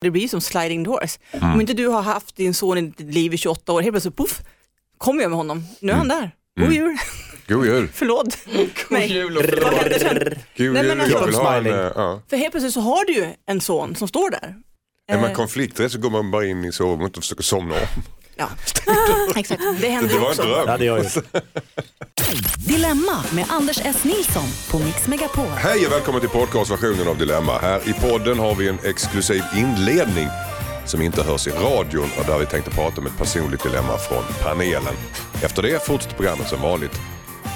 Det blir som sliding doors. Mm. Om inte du har haft din son i ditt liv i 28 år, helt plötsligt, puff, kommer jag med honom. Nu är han där. God jul. God jul. Förlåt. God jul och förlåt. God jul och jag vill ha en... Ja. För helt plötsligt så har du ju en son som står där. Är man konflikträdd så går man bara in i sovrummet och försöker somna om. Ja, exakt. Det händer det var också. Ja, det gör jag. Dilemma med Anders S. Nilsson på Mix Megapod. Hej och välkommen till podcastversionen av Dilemma. Här i podden har vi en exklusiv inledning som inte hörs i radion och där vi tänkte prata om ett personligt dilemma från panelen. Efter det fortsätter programmet som vanligt.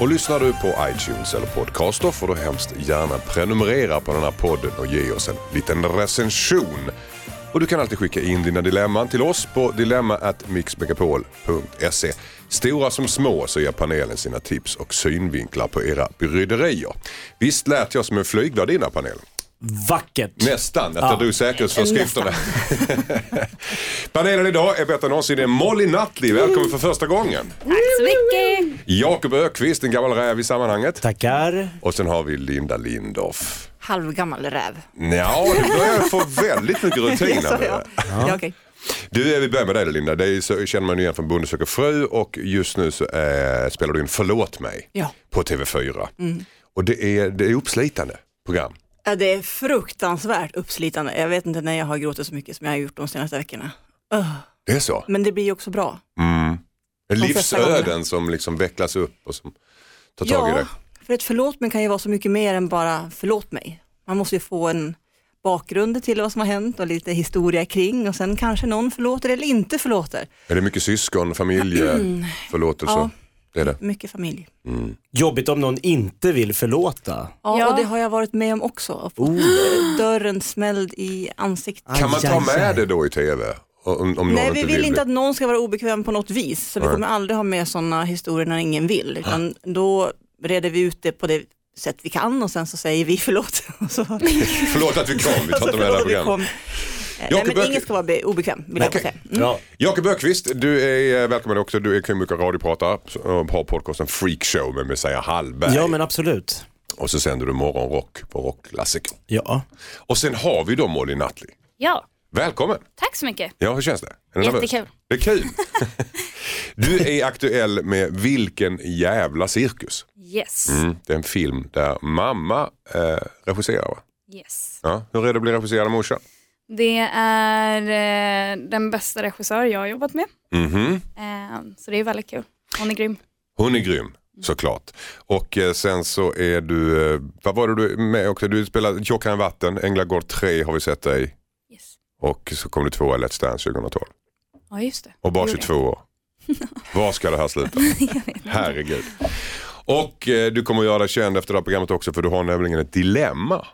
Och lyssnar du på iTunes eller podcaster får du hemskt gärna prenumerera på den här podden och ge oss en liten recension. Och du kan alltid skicka in dina dilemman till oss på dilemma@mixmegapol.se. Stora som små så ger panelen sina tips och synvinklar på era bryderier. Visst lät jag som en flygvärdinna panelen? Vackert. Nästan, att du säkerhetsförskrifterna. Panelen idag är bättre än någonsin. Det är Molly Nutley, välkommen för första gången. Tack så mycket. Jakob Öqvist, en gammal räv i sammanhanget. Tackar. Och sen har vi Linda Lindorff. Halvgammal räv. Ja, du börjar få väldigt mycket rutin. Ja, okej. Du, vi börjar med dig Linda. Det så känner man igen från Bonde söker fru. Och just nu så spelar du in Förlåt mig på TV4. Mm. Och det är uppslitande program. Ja, det är fruktansvärt uppslitande. Jag vet inte när jag har gråtit så mycket som jag har gjort de senaste veckorna. Det är så. Men det blir också bra. Mm. Livsöden som liksom vecklas upp och som tar tag i det. För ett förlåt mig kan ju vara så mycket mer än bara förlåt mig. Man måste ju få en bakgrund till vad som har hänt och lite historia kring. Och sen kanske någon förlåter eller inte förlåter. Är det mycket syskon, familj, förlåtelse? Ja. Det. Mycket familj. Mm. Jobbigt om någon inte vill förlåta. Ja, och det har jag varit med om också. Dörren smälld i ansiktet. Kan man ta med det då i tv? Om nej, vi vill inte att någon ska vara obekväm på något vis. Så vi kommer aldrig ha med sådana historier när ingen vill. Utan då reder vi ut det på det sätt vi kan. Och sen så säger vi förlåt. Förlåt att vi kom, vi tar inte med det här programmet. Nej, men inget ska vara obekväm. Jakob Öqvist, du är välkommen också. Du är komiker, radiopratare och har podcasten Freakshow med Saga Hallberg. Ja, men absolut. Och så sänder du Morgonrock på rockklassik. Ja. Och sen har vi då Molly Nutley. Ja. Välkommen. Tack så mycket. Ja, hur känns det? Jättekul. Det är kul. Du är aktuell med Vilken jävla cirkus. Yes. Mm, det är en film där mamma regisserar, va? Yes. Ja, hur är det att bli regisserad av morsan? Det är den bästa regissör jag har jobbat med. Mm-hmm. Så det är väldigt kul. Hon är grym. Hon är grym, såklart. Och sen så är du... vad var du med också? Du spelade Chocken i vatten. Ängla går 3 har vi sett dig. Yes. Och så kom du 2 i Let's Dance 2012. Ja, just det. Och bara 22 år. Var ska det här sluta? Herregud. Och du kommer göra dig känd efter det här programmet också, för du har nämligen ett dilemma.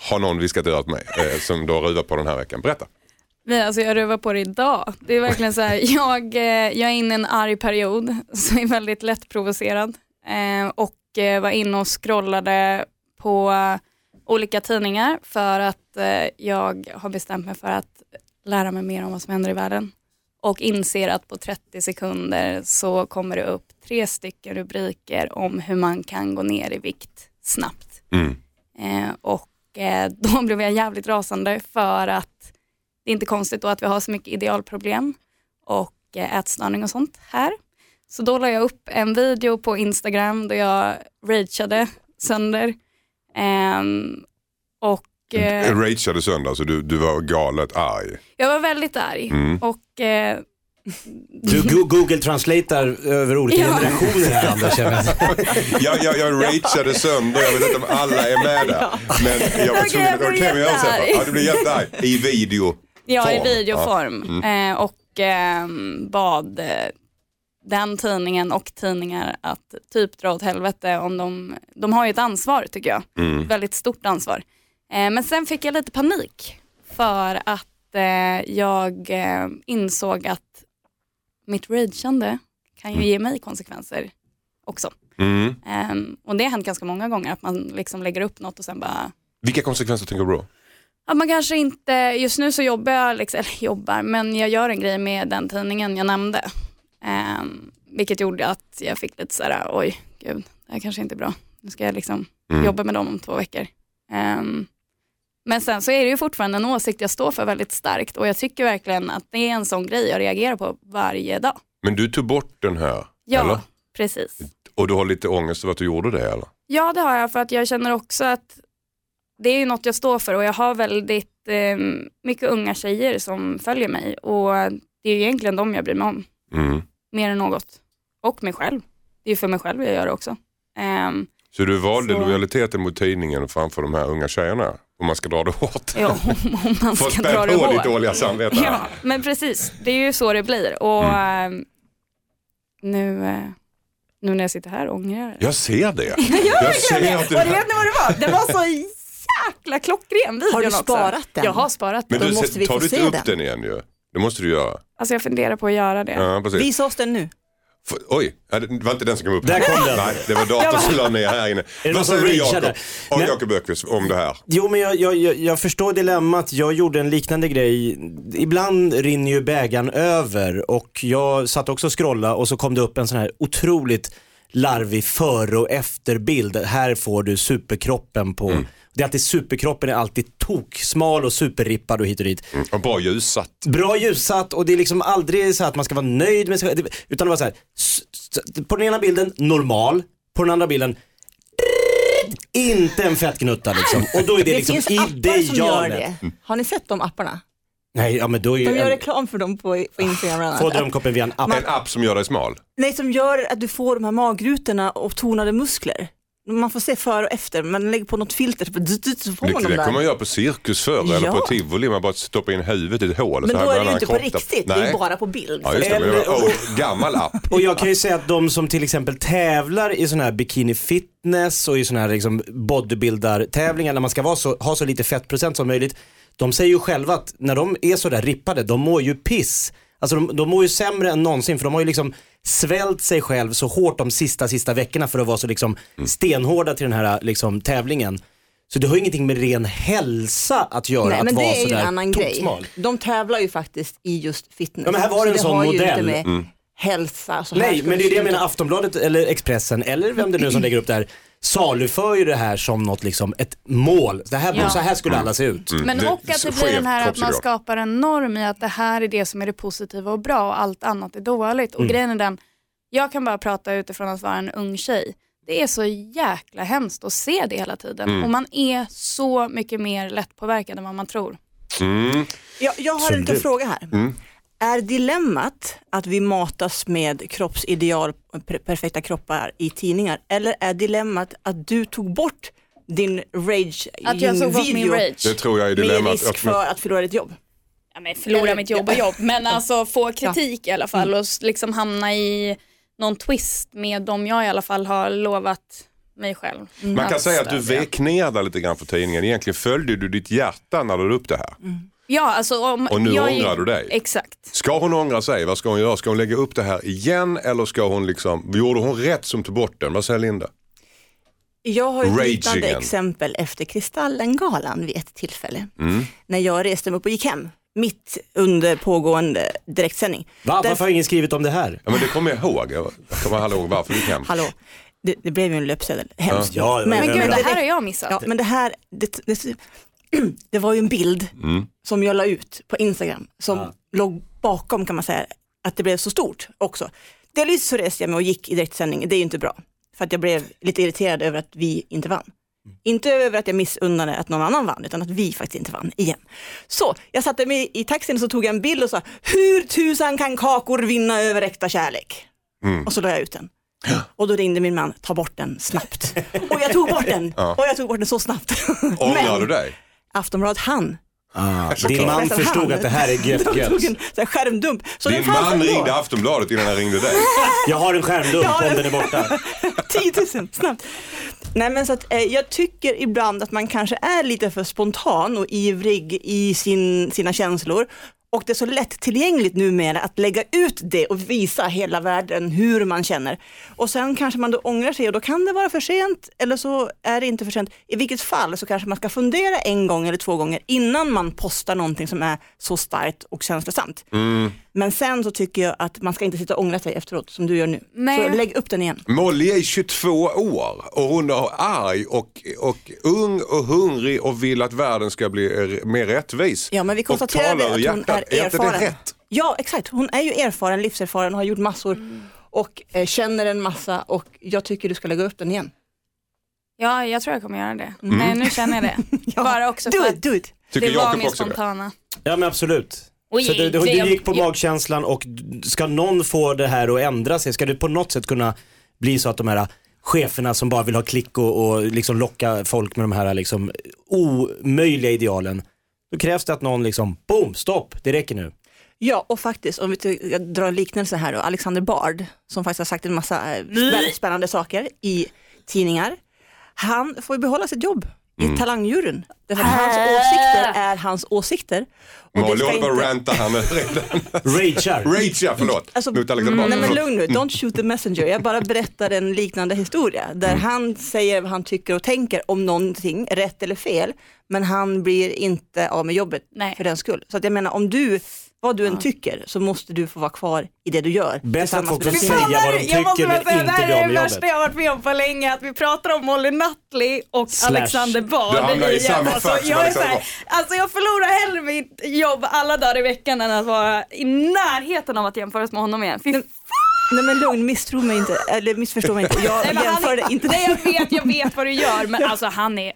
Har någon viskat det åt mig som du har ruvat på den här veckan? Berätta. Nej, alltså jag ruvar på det idag. Det är verkligen så här, jag är inne i en arg period som är väldigt lätt provocerad. Och var inne och scrollade på olika tidningar för att jag har bestämt mig för att lära mig mer om vad som händer i världen. Och inser att på 30 sekunder så kommer det upp 3 rubriker om hur man kan gå ner i vikt snabbt. Mm. Och då blev jag jävligt rasande för att det är inte konstigt då att vi har så mycket idealproblem och ätstörning och sånt här. Så då la jag upp en video på Instagram där jag rageade sönder. Rageade sönder, alltså du var galet arg. Jag var väldigt arg. Mm. Och... Du Google-translatar över olika generationer här, Anders. Jag rageade sönder. Jag vet inte om alla är med där. Men jag var tvungen att det blir jättearg. I videoform. Ja, i videoform. Ja. Mm. Och bad den tidningen och tidningar att typ dra åt helvete om de har ju ett ansvar, tycker jag. Mm. Väldigt stort ansvar. Men sen fick jag lite panik för att jag insåg att mitt rageande kan ju ge mig konsekvenser också. Mm. Och det har hänt ganska många gånger att man liksom lägger upp något och sen bara... Vilka konsekvenser tänker du då? Att man kanske inte... Just nu så jobbar jag, liksom, eller jobbar, men jag gör en grej med den tidningen jag nämnde. Vilket gjorde att jag fick lite så här: oj gud, det här kanske inte är bra. Nu ska jag liksom jobba med dem om 2 veckor. Men sen så är det ju fortfarande en åsikt jag står för väldigt starkt. Och jag tycker verkligen att det är en sån grej jag reagerar på varje dag. Men du tog bort den här, ja, eller? Ja, precis. Och du har lite ångest över att du gjorde det, eller? Ja, det har jag, för att jag känner också att det är ju något jag står för. Och jag har väldigt mycket unga tjejer som följer mig. Och det är ju egentligen dem jag bryr mig om. Mm. Mer än något. Och mig själv. Det är ju för mig själv jag gör det också. Så du valde lojaliteten mot tidningen framför de här unga tjejerna? Om man ska dra det hårt. Ja, om man ska dra det hårt. Ditt dåliga samvete. Ja, men precis. Det är ju så det blir. Och nu när jag sitter här ångrar jag. Jag ser det. Jag ser det. Och vet ni vad det var? Det var så jäkla klockren videon också. Har du sparat den? Jag har sparat den. Men du tar inte upp den igen ju. Det måste du göra. Alltså jag funderar på att göra det. Ja, visa oss den nu. Oj, det var inte den som kom upp. Där kom den. Nej, det var datorn som lade ner här inne. Vad säger du, Jakob? Om Jakob Öqvist, om det här. Jo, men jag förstår dilemmat. Jag gjorde en liknande grej. Ibland rinner ju bägaren över. Och jag satt också och scrollade. Och så kom det upp en sån här otroligt larvig före- och efterbild. Här får du superkroppen på... Mm. Det är alltid superkroppen är alltid toksmal och superrippad och hit och dit. Mm. Och bra ljussatt. Bra ljussatt, och det är liksom aldrig så att man ska vara nöjd med sig, utan det var så här, på den ena bilden normal, på den andra bilden inte en fettknutta liksom. Och då är det liksom idealet. Har ni sett de apparna? Nej, ja, men då är de gör reklam för dem på Instagram. Får drömkoppen via en app. En app som gör dig smal? Nej, som gör att du får de här magrutorna och tonade muskler. Man får se för och efter, man lägger på något filter så får man det där. Det kan man göra på cirkus förr, ja, eller på tivoli. Man bara stoppar in huvudet i ett hål. Men så då är det inte på riktigt, nej, det är bara på bild. Ja, just det. Gammal app. Och jag kan ju säga att de som till exempel tävlar i sån här bikini fitness och i sån här liksom bodybuilder-tävlingar där man ska vara ha så lite fettprocent som möjligt, de säger ju själva att när de är så där rippade, de mår ju piss. Alltså de mår ju sämre än någonsin, för de har ju liksom svällt sig själv så hårt de sista veckorna för att vara så liksom stenhårda till den här liksom tävlingen. Så det har ju ingenting med ren hälsa att göra. Nej, att men vara det är ju en annan toksmal grej. De tävlar ju faktiskt i just fitness. Ja, men här var det en sån modell. Hälsa. Nej, men det är det jag menar, Aftonbladet eller Expressen eller vem det nu som lägger upp det här saluför ju det här som något liksom ett mål. Det här, ja, så här skulle alla se ut. Men och att det blir den här att man skapar en norm i att det här är det som är det positiva och bra och allt annat är dåligt. Och grejen är den, jag kan bara prata utifrån att vara en ung tjej. Det är så jäkla hemskt att se det hela tiden. Och man är så mycket mer lättpåverkad än vad man tror. Jag har en liten fråga här. Är dilemmat att vi matas med kroppsideal, perfekta kroppar i tidningar? Eller är dilemmat att du tog bort din rage, att jag såg bort min rage? Det tror jag är dilemmat. Med risk för att förlora ditt jobb? Ja, men förlora mitt jobb. Men alltså få kritik i alla fall och liksom hamna i någon twist med dem jag i alla fall har lovat mig själv. Man kan säga att du vek ner där lite grann för tidningen. Egentligen följde du ditt hjärta när du lade upp det här. Ja, alltså och nu ångrar du dig. Exakt. Ska hon ångra sig? Vad ska hon göra? Ska hon lägga upp det här igen? Eller ska hon liksom... Gjorde hon rätt som tog bort den? Vad säger Linda? Jag har ju ett exempel efter Kristallengalan vid ett tillfälle. När jag reste mig upp och gick hem. Mitt under pågående direktsändning. Varför har ingen skrivit om det här? Ja, men det kommer jag ihåg. Jag kommer aldrig ihåg varför jag gick hem. Hallå. Det blev ju en löpsedel. Hemskt. Ja, men gud, det här har jag missat. Ja, men det här... Det var ju en bild som jag la ut på Instagram som låg bakom, kan man säga, att det blev så stort också. Delvis så reste jag mig och gick i direktsändning. Det är ju inte bra, för att jag blev lite irriterad över att vi inte vann. Inte över att jag missunnade att någon annan vann, utan att vi faktiskt inte vann igen. Så jag satte mig i taxin och så tog jag en bild och sa: hur tusan kan kakor vinna över äkta kärlek? Och så la jag ut den. Och då ringde min man, ta bort den snabbt. Och jag tog bort den. Och jag tog bort den så snabbt. Ångrade du dig? Aftonbladet han. Din man förstod att det här är GFG. Tog en skärmdump. Så din man ringde Aftonbladet innan han ringde dig. Jag har en skärmdump om den är borta. 10 000, snabbt. Nej, men så att, jag tycker ibland att man kanske är lite för spontan och ivrig i sina känslor. Och det är så lättillgängligt numera att lägga ut det och visa hela världen hur man känner. Och sen kanske man då ångrar sig och då kan det vara för sent, eller så är det inte för sent. I vilket fall så kanske man ska fundera en gång eller 2 gånger innan man postar någonting som är så starkt och känslosamt. Men sen så tycker jag att man ska inte sitta och ångra sig efteråt som du gör nu. Nej. Så lägg upp den igen. Molly är 22 år och hon är arg och ung och hungrig och vill att världen ska bli mer rättvis. Ja, men vi konstaterade att hon är erfaren. Är det rätt? Ja, exakt. Hon är ju erfaren, livserfaren och har gjort massor och känner en massa, och jag tycker du ska lägga upp den igen. Ja, jag tror jag kommer göra det. Mm. Nej, nu känner jag det. Ja. Bara också för att det var mer spontana. Ja, men absolut. Oj, så du gick på magkänslan, och ska någon få det här att ändra sig? Ska du på något sätt kunna bli så att de här cheferna som bara vill ha klick och liksom locka folk med de här liksom omöjliga idealen, då krävs det att någon liksom, boom, stopp, det räcker nu. Ja, och faktiskt, om jag drar en liknelse här då, Alexander Bard, som faktiskt har sagt en massa spännande saker i tidningar, han får behålla sitt jobb i talangdjuren. Därför att hans åsikter är hans åsikter. Molly håller bara ranta han redan. Ragear, förlåt. Alltså, nej men lugn nu, don't shoot the messenger. Jag bara berättar en liknande historia där han säger vad han tycker och tänker om någonting, rätt eller fel, men han blir inte av med jobbet för den skull. Så att jag menar, om du, vad du än tycker, så måste du få vara kvar i det du gör. Bäst att folk kan säga vad de tycker, men inte det här är det värsta jag har varit med om på länge, att vi pratar om Molly Nutley och Alexander Bard. Alltså jag förlorar hellre mitt jobb alla dagar i veckan än att vara i närheten av att jämföras med honom igen. Nej men lugn, misstro mig inte, eller missförstå mig inte. Jag jämför det inte. Nej, jag vet vad du gör, men alltså han är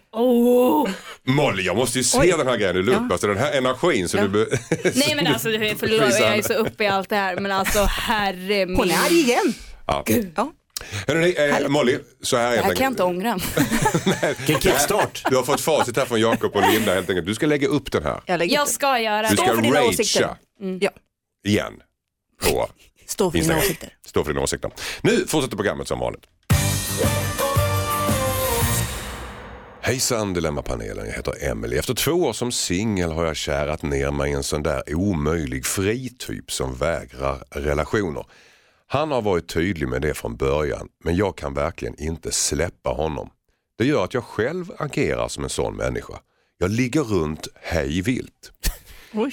Molly, jag måste ju se den här grejen i lupa, alltså den här energin som du nej men alltså jag är så uppe i allt det här, men alltså herre min. Hon är här igen. Ja. Gud. Ja. Hörrni, Molly, så här helt enkelt. Jag kan inte ångra. Kickstart. Du har fått facit här från Jakob och Linda helt enkelt. Du ska lägga upp den här. Jag ska göra det. Du ska ragea igen på Stå för dina åsikter. Nu fortsätter programmet som vanligt. Hejsan Dilemma-panelen, jag heter Emily. Efter 2 år som singel har jag kärat ner mig i en sån där omöjlig frityp som vägrar relationer. Han har varit tydlig med det från början, men jag kan verkligen inte släppa honom. Det gör att jag själv agerar som en sån människa. Jag ligger runt hejvilt.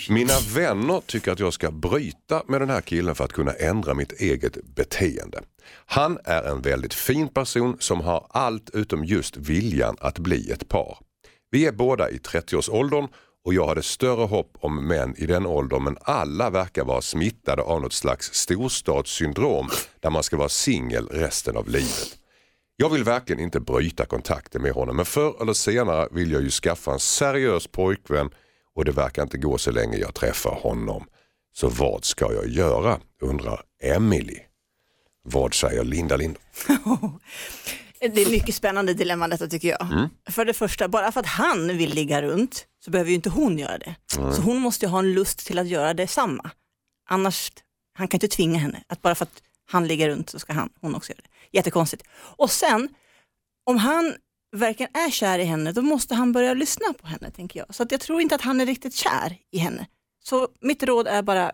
Mina vänner tycker att jag ska bryta med den här killen för att kunna ändra mitt eget beteende. Han är en väldigt fin person som har allt utom just viljan att bli ett par. Vi är båda i 30-årsåldern och jag hade större hopp om män i den åldern, men alla verkar vara smittade av något slags storstadssyndrom där man ska vara singel resten av livet. Jag vill verkligen inte bryta kontakten med honom, men förr eller senare vill jag ju skaffa en seriös pojkvän. Och det verkar inte gå så länge jag träffar honom. Så vad ska jag göra? Undrar Emily. Vad säger Linda Lindorff? Det är mycket spännande dilemma detta tycker jag. Mm. För det första, bara för att han vill ligga runt så behöver ju inte hon göra det. Mm. Så hon måste ju ha en lust till att göra detsamma. Annars, han kan inte tvinga henne. Att bara för att han ligger runt så ska hon också göra det. Jättekonstigt. Och sen, om han verkligen är kär i henne, då måste han börja lyssna på henne, tänker jag. Så att jag tror inte att han är riktigt kär i henne. Så mitt råd är bara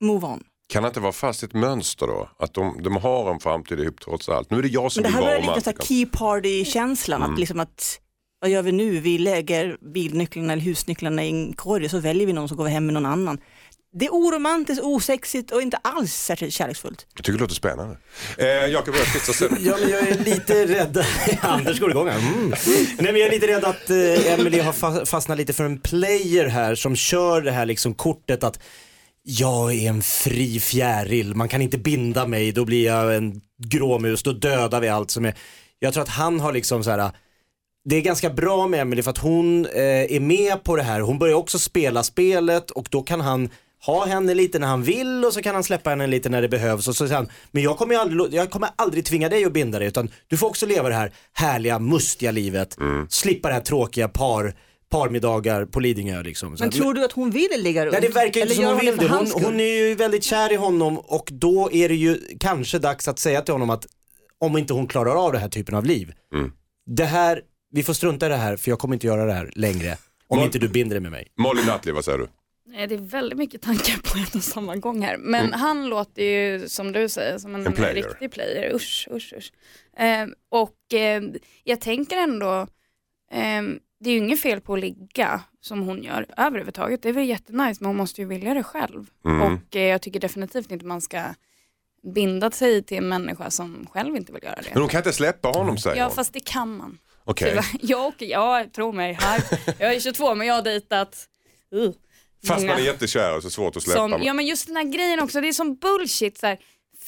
move on. Kan det inte vara fast ett mönster då? Att de har en framtid ihop trots allt. Nu är det jag som vill vara. Men det här var lite så key party-känslan. Att liksom att, vad gör vi nu? Vi lägger bilnycklarna eller husnycklarna i en korg, så väljer vi någon som går hem med någon annan. Det är oromantiskt, osexigt och inte alls särskilt kärleksfullt. Jag tycker det låter spännande. Jakob Öqvist. Ja, men jag är lite rädd. Anders går igång här. Nej, men jag är lite rädd att Emily har fastnat lite för en player här som kör det här liksom kortet att jag är en fri fjäril. Man kan inte binda mig, då blir jag en gråmus, då dödar vi allt som är. Jag tror att han har liksom så här. Det är ganska bra med Emily för att hon är med på det här. Hon börjar också spela spelet och då kan han ha henne lite när han vill och så kan han släppa henne lite när det behövs. Och så säger han, men jag kommer aldrig tvinga dig att binda dig, utan du får också leva det här härliga, mustiga livet. Slippa det här tråkiga parmiddagar på Lidingö liksom. Men tror du att hon vill ligga runt? Nej, det verkar inte som hon vill det. Hon är ju väldigt kär i honom och då är det ju kanske dags att säga till honom att om inte hon klarar av det här typen av liv, det här, vi får strunta i det här för jag kommer inte göra det här längre om inte du binder det med mig. Molly Nutley, vad säger du? Det är väldigt mycket tankar på en och samma gång här. Men han låter ju, som du säger, som en player. Riktig player. Usch. Och jag tänker ändå Det är ju inget fel på att ligga som hon gör överhuvudtaget. Det är väl jättenice, men hon måste ju vilja det själv. Mm. Och jag tycker definitivt inte man ska binda sig till en människa som själv inte vill göra det. Men hon kan inte släppa honom, säger hon. Ja, fast det kan man. Okej. Okay. Jag tror mig här. Jag är 22, men jag har dejtat... Fast man är jättekär och så svårt att släppa. Ja, men just den här grejen också. Det är som bullshit. Så här,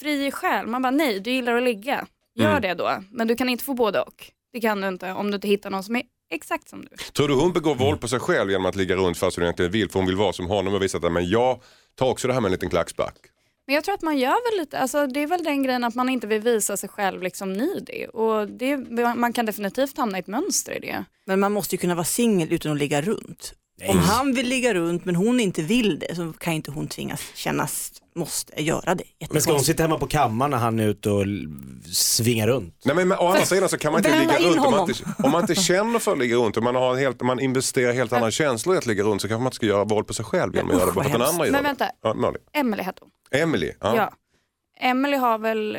fri själ. Man bara, nej, du gillar att ligga. Gör det då. Men du kan inte få både och. Det kan du inte om du inte hittar någon som är exakt som du. Tror du hon begår våld på sig själv genom att ligga runt fast hon egentligen vill? För hon vill vara som honom och visa att men jag tar också det här med en liten klacksback. Men jag tror att man gör väl lite... Alltså, det är väl den grejen att man inte vill visa sig själv liksom nydig. Och det, man kan definitivt hamna i ett mönster i det. Men man måste ju kunna vara singel utan att ligga runt. Nej. Om han vill ligga runt men hon inte vill det, så kan inte hon tvingas kännas måste göra det. Men ska hon sitta hemma på kammaren när han är ute och svingar runt? Nej, men å andra sidan så kan man inte ligga runt om man inte känner för att ligga runt. Om man har man investerar helt andra känslor i att ligga runt, så kanske man inte ska göra våld på sig själv genom att göra det på den andra. Men vänta, Emily hette hon. Emily, ja. Emily har väl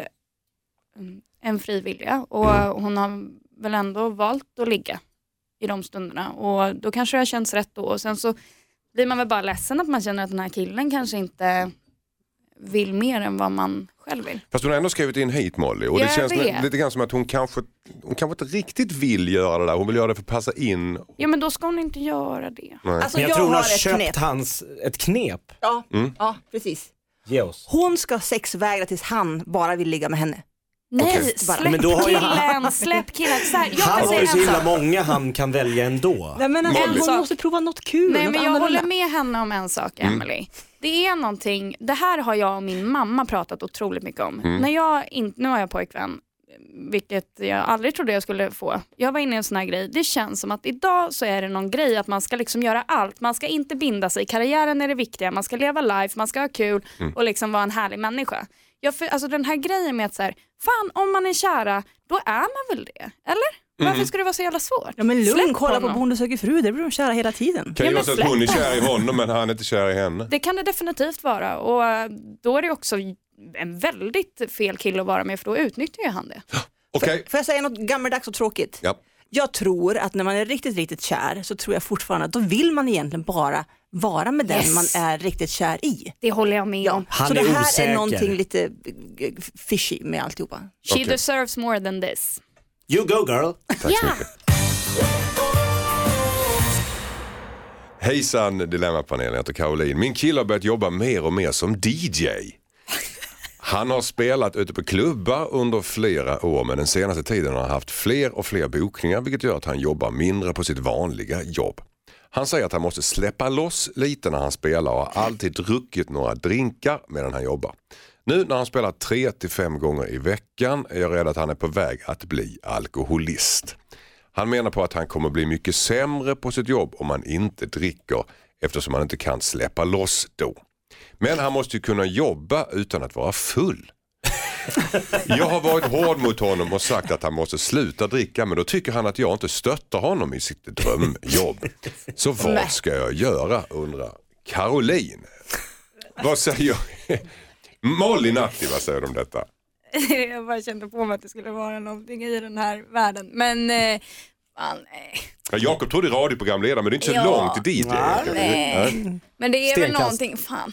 en fri vilja och hon har väl ändå valt att ligga i de stunderna, och då kanske det känns rätt då, och sen så blir man väl bara ledsen att man känner att den här killen kanske inte vill mer än vad man själv vill. Fast hon har ändå skrivit in hit, Molly, och det känns lite grann som att hon kanske inte riktigt vill göra det där. Hon vill göra det för att passa in. Ja, men då ska hon inte göra det. Alltså, jag tror hon har köpt hans ett knep. Ja, ja, precis. Ge oss. Hon ska sexvägra tills han bara vill ligga med henne. Nej, okay. släpp killen så här. Han har ju så himla många han kan välja ändå. Nej, men hon måste prova något kul. Nej, men jag håller med henne om en sak, Emily. Det är någonting, det här har jag och min mamma pratat otroligt mycket om. När nu har jag pojkvän, vilket jag aldrig trodde jag skulle få. Jag var inne i en sån här grej. Det känns som att idag så är det någon grej att man ska liksom göra allt. Man ska inte binda sig, karriären är det viktiga. Man ska leva life, man ska ha kul och liksom vara en härlig människa. Alltså den här grejen med att så här, fan, om man är kära, då är man väl det, eller? Varför skulle det vara så jävla svårt? Ja, men lugn, kolla på Bonde söker fru, där blir de kära hela tiden. Kan ju vara så att hon är kär i honom men han är inte kär i henne. Det kan det definitivt vara, och då är det också en väldigt fel kille att vara med, för då utnyttjar ju han det. Okay. Får jag säga något gammaldags och tråkigt? Ja. Jag tror att när man är riktigt, riktigt kär, så tror jag fortfarande att då vill man egentligen bara vara med den man är riktigt kär i. Det håller jag med om. Så det här osäker. Är någonting lite fishy med alltihopa. She deserves more than this. You go, girl. Tack så mycket. Hejsan, Dilemma-panelen. Jag heter Caroline. Min kille har börjat jobba mer och mer som DJ. Han har spelat ute på klubbar under flera år, men den senaste tiden har han haft fler och fler bokningar, vilket gör att han jobbar mindre på sitt vanliga jobb. Han säger att han måste släppa loss lite när han spelar och har alltid druckit några drinkar medan han jobbar. Nu när han spelar 3-5 gånger i veckan är jag rädd att han är på väg att bli alkoholist. Han menar på att han kommer bli mycket sämre på sitt jobb om han inte dricker, eftersom han inte kan släppa loss då. Men han måste ju kunna jobba utan att vara full. Jag har varit hård mot honom och sagt att han måste sluta dricka, men då tycker han att jag inte stöttar honom i sitt drömjobb. Så vad ska jag göra, undrar Caroline. Vad säger Molly Nutley, vad säger du om detta? Jag bara kände på mig att det skulle vara någonting i den här världen. Men Jakob trodde radioprogramledare, men det är inte så långt dit. Nej. Men det är stenkast. Väl någonting, fan.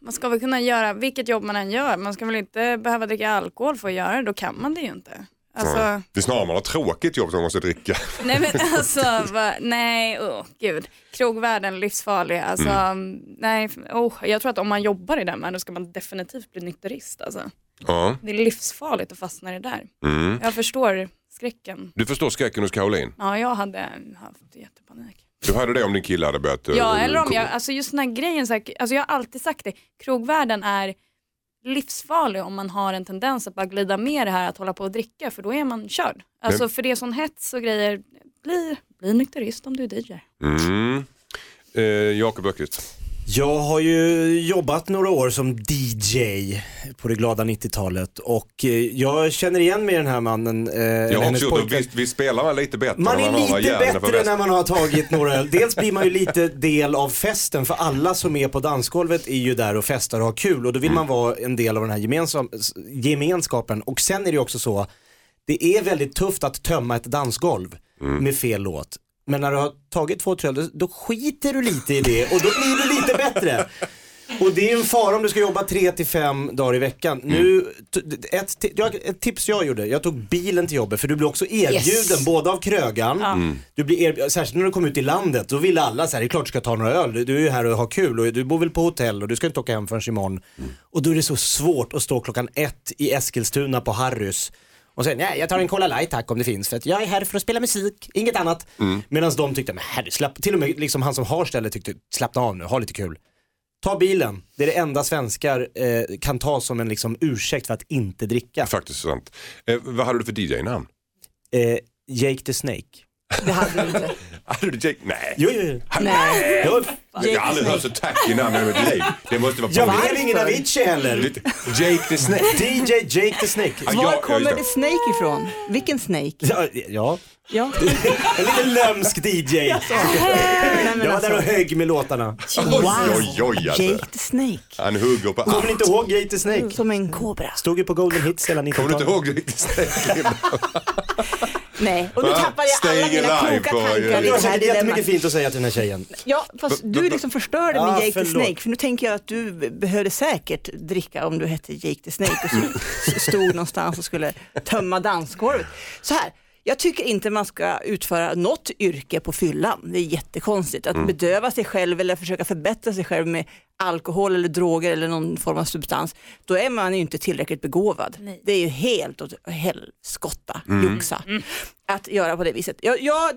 Man ska väl kunna göra vilket jobb man än gör. Man ska väl inte behöva dricka alkohol för att göra det. Då kan man det ju inte. Alltså... Mm. Det är snarare man har tråkigt jobb som man måste dricka. Nej, men alltså, gud. Krogvärlden, livsfarlig. Alltså, jag tror att om man jobbar i den världen, då ska man definitivt bli nykterist. Alltså. Ja. Det är livsfarligt att fastna i det där. Mm. Jag förstår skräcken. Du förstår skräcken hos Caroline? Ja, jag hade haft jättepanik. Du hörde det om din kille hade börjat... Ja, eller om jag... Alltså just den här grejen... Så här, alltså jag har alltid sagt det. Krogvärlden är livsfarlig om man har en tendens att bara glida med det här att hålla på och dricka. För då är man körd. Alltså för det är sån hets och grejer. Bli nykterist om du är DJ. Jakob Öqvist. Jag har ju jobbat några år som DJ på det glada 90-talet, och jag känner igen mig den här mannen. Jag har också gjort, vi spelar lite bättre. Man är lite bättre när man har tagit några. Dels blir man ju lite del av festen, för alla som är på dansgolvet är ju där och festar och har kul, och då vill man vara en del av den här gemenskapen. Och sen är det ju också så, det är väldigt tufft att tömma ett dansgolv. med fel låt. Men när du har tagit 2-3 då skiter du lite i det och då blir du lite bättre. Och det är en fara om du ska jobba 3-5 dagar i veckan. Nu, ett tips jag gjorde, jag tog bilen till jobbet. För du blir också erbjuden, både av krögan du blir erbjuden, särskilt när du kommer ut i landet. Då vill alla så här, det är klart du ska ta några öl. Du är ju här och har kul och du bor väl på hotell och du ska inte åka hem förrän imorgon. Och då är det så svårt att stå 13:00 i Eskilstuna på Harrys och sen, nej, jag tar en Cola Light tack om det finns, för att jag är här för att spela musik, inget annat. Medan de tyckte, men herre, slapp, till och med liksom han som har stället tyckte, slappna av nu, ha lite kul. Ta bilen, det är det enda svenskar kan ta som en liksom ursäkt för att inte dricka. Faktiskt sant. Vad hade du för DJ-namn? Jake the Snake. Det hade du inte. Hade du Jake? Nej. Jo. Nej. Jag har aldrig hört så tacky namn över Jake. Det måste vara jag var ingen Avicii heller. Jake the Snake. DJ Jake the Snake. Var kommer det Snake ifrån? Vilken Snake? Ja. En liten lömsk DJ. Jag var där och högg med låtarna. Oj, alltså. Jake the Snake. Han hugger på allt. Kommer inte ihåg Jake the Snake? Som en kobra. Stod ju på Golden Hits hela 90-talet. Kommer du inte ihåg Jake the Snake? Nej, och nu tappar jag alla mina kloka tankar. Det är jättemycket fint att säga till den här tjejen. Ja, fast du liksom förstörde med Jake the Snake. För nu tänker jag att du behövde säkert dricka om du hette Jake the Snake och så stod någonstans och skulle tömma dansgolvet. Så här, jag tycker inte man ska utföra något yrke på fyllan. Det är jättekonstigt. Att bedöva sig själv eller försöka förbättra sig själv med alkohol eller droger eller någon form av substans, då är man ju inte tillräckligt begåvad. Nej. Det är ju helt åt helskotta, joxa, att göra på det viset. Jag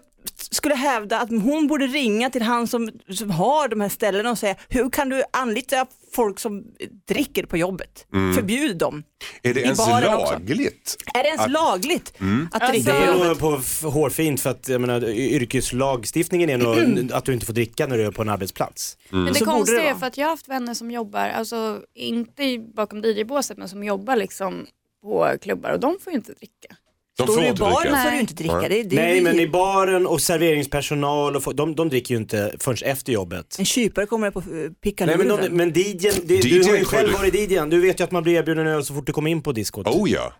skulle hävda att hon borde ringa till han som har de här ställena och säga, hur kan du anlita folk som dricker på jobbet? Förbjud dem. Är det ens lagligt? Också. Är det ens lagligt att dricka på jobbet? Det är nog på hårfint, för att jag menar, yrkeslagstiftningen är nog att du inte får dricka när du är på en arbetsplats. Men det konstiga är för att jag har haft vänner som jobbar, alltså inte bakom DJ-båset, men som jobbar liksom på klubbar, och de får ju inte dricka. Står i baren så får du inte dricka. Det nej, men i baren och serveringspersonal och de dricker ju inte förrän efter jobbet. En kypare kommer på pickaluren. Nej, men DJ, du har ju själv varit DJ:n. Du vet ju att man blir erbjuden öl så fort du kommer in på diskot. Oh ja.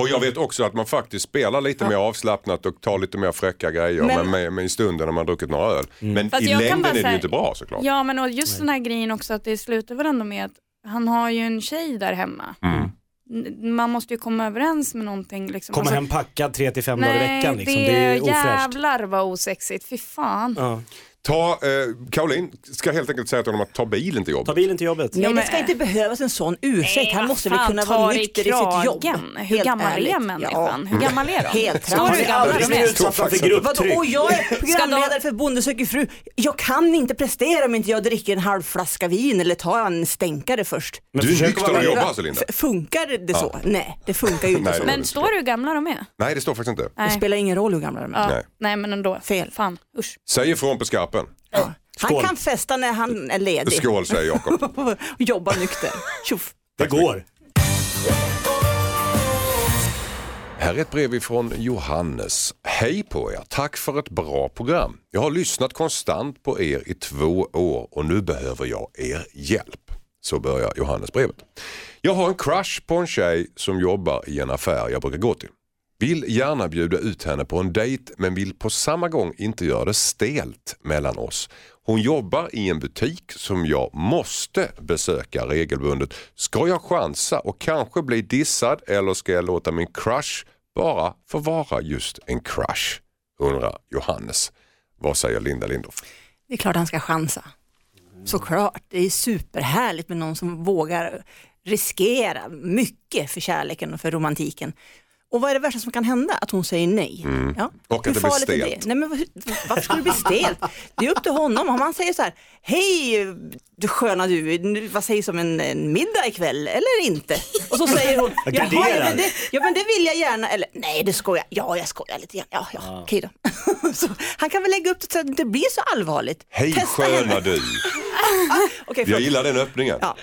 Och jag vet också att man faktiskt spelar lite mer avslappnat och tar lite mer fräcka grejer men i stunden när man har druckit några öl. Men i längden är det ju inte bra, såklart. Ja, men och just den här grejen också, att det slutar väl ändå med att han har ju en tjej där hemma. Man måste ju komma överens med någonting liksom. Komma hem packad 3-5 dagar i veckan liksom. Det är ofräscht. Jävlar vad osexigt, fy fan. Ja. Caroline ska helt enkelt säga till honom att ta bilen till jobbet. Ta bilen till jobbet. Nej, det ska inte behövas en sån ursäkt. Han måste väl kunna vara nykter i sitt jobb. Hur gammal är människan? Hur gammal är de? Helt Vadå, jag är programledare för Bonde söker fru. Jag kan inte prestera om inte jag dricker en halv flaska vin eller tar en stänkare först. Men du är nykter och jobbar alltså, Linda. Funkar det så? Nej, det funkar ju inte så. Men står du hur gamla de är? Nej, det står faktiskt inte. Det spelar ingen roll hur gamla de är. Nej, men ändå. Fel. Fan, usch. Säg ifrån på skarp. Ja. Han kan festa när han är ledig. Skål, säger Jakob. Och jobba nykter. Tjuff. Det går. Här är ett brev ifrån Johannes. Hej på er, tack för ett bra program. Jag har lyssnat konstant på er i 2 år och nu behöver jag er hjälp. Så börjar Johannes brevet. Jag har en crush på en tjej som jobbar i en affär jag brukar gå till. Vill gärna bjuda ut henne på en dejt, men vill på samma gång inte göra det stelt mellan oss. Hon jobbar i en butik som jag måste besöka regelbundet. Ska jag chansa och kanske bli dissad, eller ska jag låta min crush bara få vara just en crush? Undrar Johannes. Vad säger Linda Lindorff? Det är klart han ska chansa. Såklart, det är superhärligt med någon som vågar riskera mycket för kärleken och för romantiken. Och vad är det värsta som kan hända? Att hon säger nej. Ja. Och att det blir stelt. Nej, men varför skulle det bli stelt? Det är upp till honom. Om han säger så här, hej du sköna du, vad säger som en middag ikväll? Eller inte? Och så säger hon, men det vill jag gärna. Eller nej, det skojar. Ja, jag skojar lite grann. Ja. Okej då. Så, han kan väl lägga upp det så att det blir så allvarligt. Hej sköna du. Okay, jag gillar den öppningen. Ja.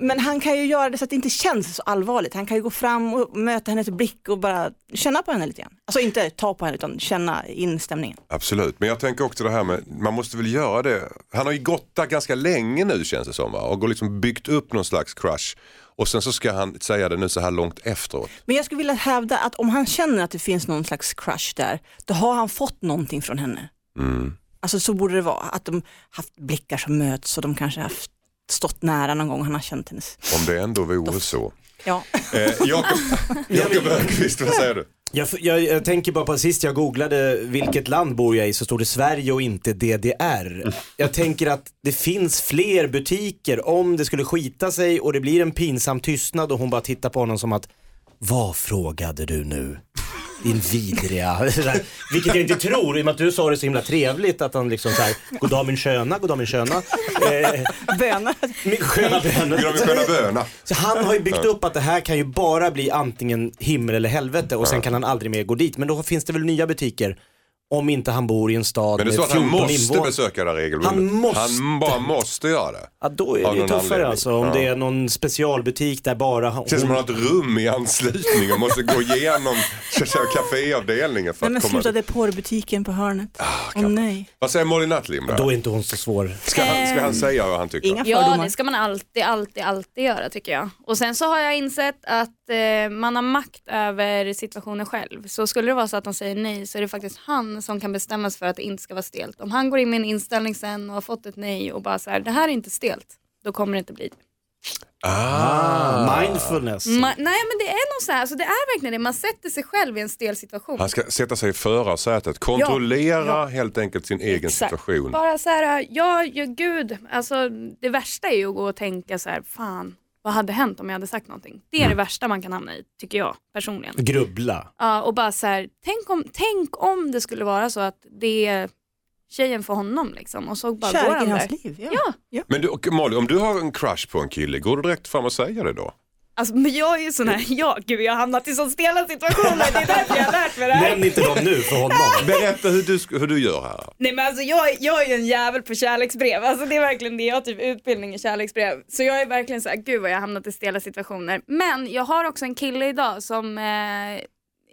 Men han kan ju göra det så att det inte känns så allvarligt. Han kan ju gå fram och möta hennes blick och bara känna på henne lite grann. Alltså inte ta på henne utan känna in stämningen. Absolut, men jag tänker också det här med, man måste väl göra det. Han har ju gått där ganska länge nu känns det som, va? Och går liksom byggt upp någon slags crush. Och sen så ska han säga det nu så här långt efteråt. Men jag skulle vilja hävda att om han känner att det finns någon slags crush där, då har han fått någonting från henne. Mm. Alltså så borde det vara. Att de haft blickar som möts och de kanske haft stått nära någon gång han har känt hennes. Om det ändå vore så. Ja. Jakob Öqvist, vad säger du? Jag tänker bara på sist jag googlade vilket land bor jag i, så stod det Sverige och inte DDR. Jag tänker att det finns fler butiker om det skulle skita sig och det blir en pinsam tystnad och hon bara tittar på honom som att vad frågade du nu? Din vidriga. Vilket jag inte tror, i och med att du sa det så himla trevligt att han liksom såhär, goddag min sköna, goddag min sköna. Böna. Min sköna böna. Goddag min sköna böna. Så han har ju byggt upp att det här kan ju bara bli antingen himmel eller helvete och sen kan han aldrig mer gå dit. Men då finns det väl nya butiker om inte han bor i en stad med 14 invånare. Men det är så att han måste besöka det här regelbundet. Han bara måste göra det. Ja, då är det ju tuffare alltså. Om det är någon specialbutik där bara... Det känns som man har ett rum i anslutning och måste gå igenom kaféavdelningen för att komma... Men slutade porrbutiken på hörnet. Nej. Vad säger Molly Nutley? Då är inte hon så svår. Ska han säga vad han tycker? Inga fördomar. Ja, det ska man alltid göra tycker jag. Och sen så har jag insett att man har makt över situationen själv. Så skulle det vara så att han säger nej, så är det faktiskt han som kan bestämmas för att det inte ska vara stelt. Om han går in med en inställning sen och har fått ett nej och bara så här, det här är inte stelt, då kommer det inte bli det. Mindfulness. Nej, men det är nog så här, alltså det är verkligen det. Man sätter sig själv i en stel situation. Han ska sätta sig i förarsätet. Kontrollera helt enkelt sin egen situation. Bara så här, gud, alltså det värsta är ju att gå och tänka så här, fan, vad hade hänt om jag hade sagt någonting? Det är det värsta man kan hamna i, tycker jag, personligen. Grubbla. Ja, och bara så här, tänk om det skulle vara så att det är tjejen för honom liksom. Och så bara kärlek går han i hans liv, ja. Men du, och Molly, om du har en crush på en kille, går du direkt fram och säger det då? Alltså, men jag är ju sån här, jag har hamnat i sån stela situationer, det är därför jag har lärt mig det här. Nämn inte dem nu för honom. Berätta hur du gör här. Nej men alltså, jag är ju en jävel på kärleksbrev. Alltså det är verkligen det, jag har typ utbildning i kärleksbrev. Så jag är verkligen så här, gud vad jag har hamnat i stela situationer. Men jag har också en kille idag som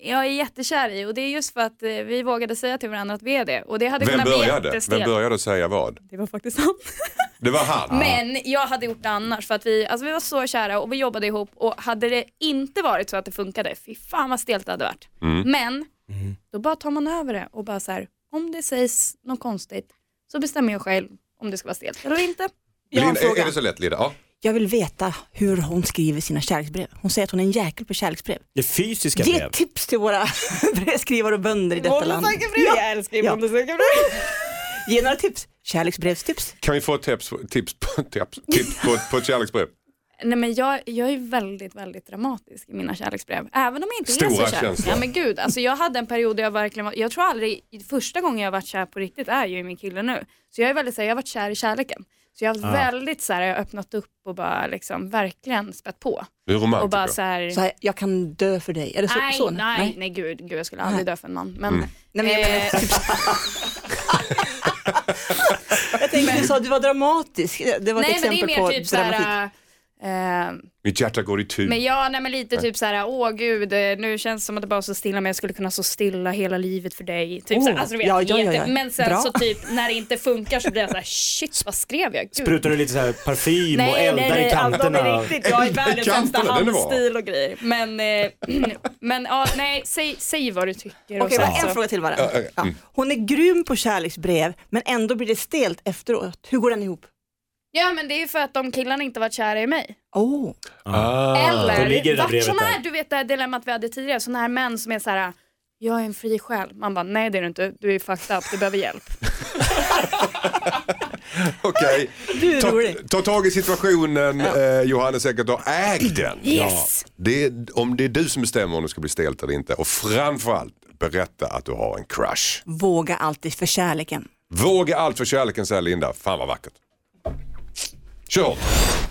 jag är jättekär i. Och det är just för att vi vågade säga till varandra att vi är det. Och det hade kunnat bli jättestel. Vem började säga vad? Det var faktiskt han. Det var han. Men jag hade gjort det annars för att vi var så kära och vi jobbade ihop. Och hade det inte varit så att det funkade, fy fan vad stelt det hade varit. Men då bara tar man över det och bara så här, om det sägs något konstigt så bestämmer jag själv om det ska vara stelt eller inte. Är det så lätt, Lida? Ja. Jag vill veta hur hon skriver sina kärleksbrev. Hon säger att hon är en jäkel på kärleksbrev. Det fysiska brev. Ge tips till våra brevskrivare och bönder i detta land. Jag älskar Bonde söker fru. Ge några tips. Kärleksbrevstips. Kan vi få tips på ett kärleksbrev? Nej men jag är väldigt, väldigt dramatisk i mina kärleksbrev. Även om jag inte är så kär. Ja men gud, alltså jag hade en period där jag verkligen var... Jag tror aldrig, första gången jag varit kär på riktigt är ju i min kille nu. Så jag är väldigt så här, jag har varit kär i kärleken. Så jag har väldigt så här, jag har öppnat upp och bara liksom verkligen spett på. Det är romantik, och bara så här, jag kan dö för dig. Är det så? Nej, gud jag skulle aldrig dö för en man. Men nej, jag tänkte du sa att du var dramatisk. Det var ett exempel på dramatik. Nej, men det är mer typ såhär... mitt hjärta går i tur. Men lite typ såhär, åh gud, nu känns det som att det bara så stilla, men jag skulle kunna så stilla hela livet för dig. Typ såhär, alltså du vet, ja. Men sen så typ, när det inte funkar så blir jag såhär, shit, vad skrev jag? Gud. Sprutar du lite såhär parfym och eldar i kanterna? Nej, alltså, riktigt, jag är världens sämsta handstil och grejer. Säg vad du tycker. Okej, en fråga till varandra. Hon är grym på kärleksbrev, men ändå blir det stelt efteråt. Hur går den ihop? Ja, men det är ju för att de killarna inte varit kära i mig. Eller vart sån här, du vet det här dilemmat vi hade tidigare. Sån här män som är så här: jag är en fri själ. Man bara, nej det är du inte, du är fucked up, du behöver hjälp. Okej, ta tag i situationen, Johanna säkert, och äg den. Yes. Om det är du som bestämmer om du ska bli stelt eller inte. Och framförallt, berätta att du har en crush. Våga alltid för kärleken. Våga allt för kärleken, säger Linda. Fan vad vackert. Kör.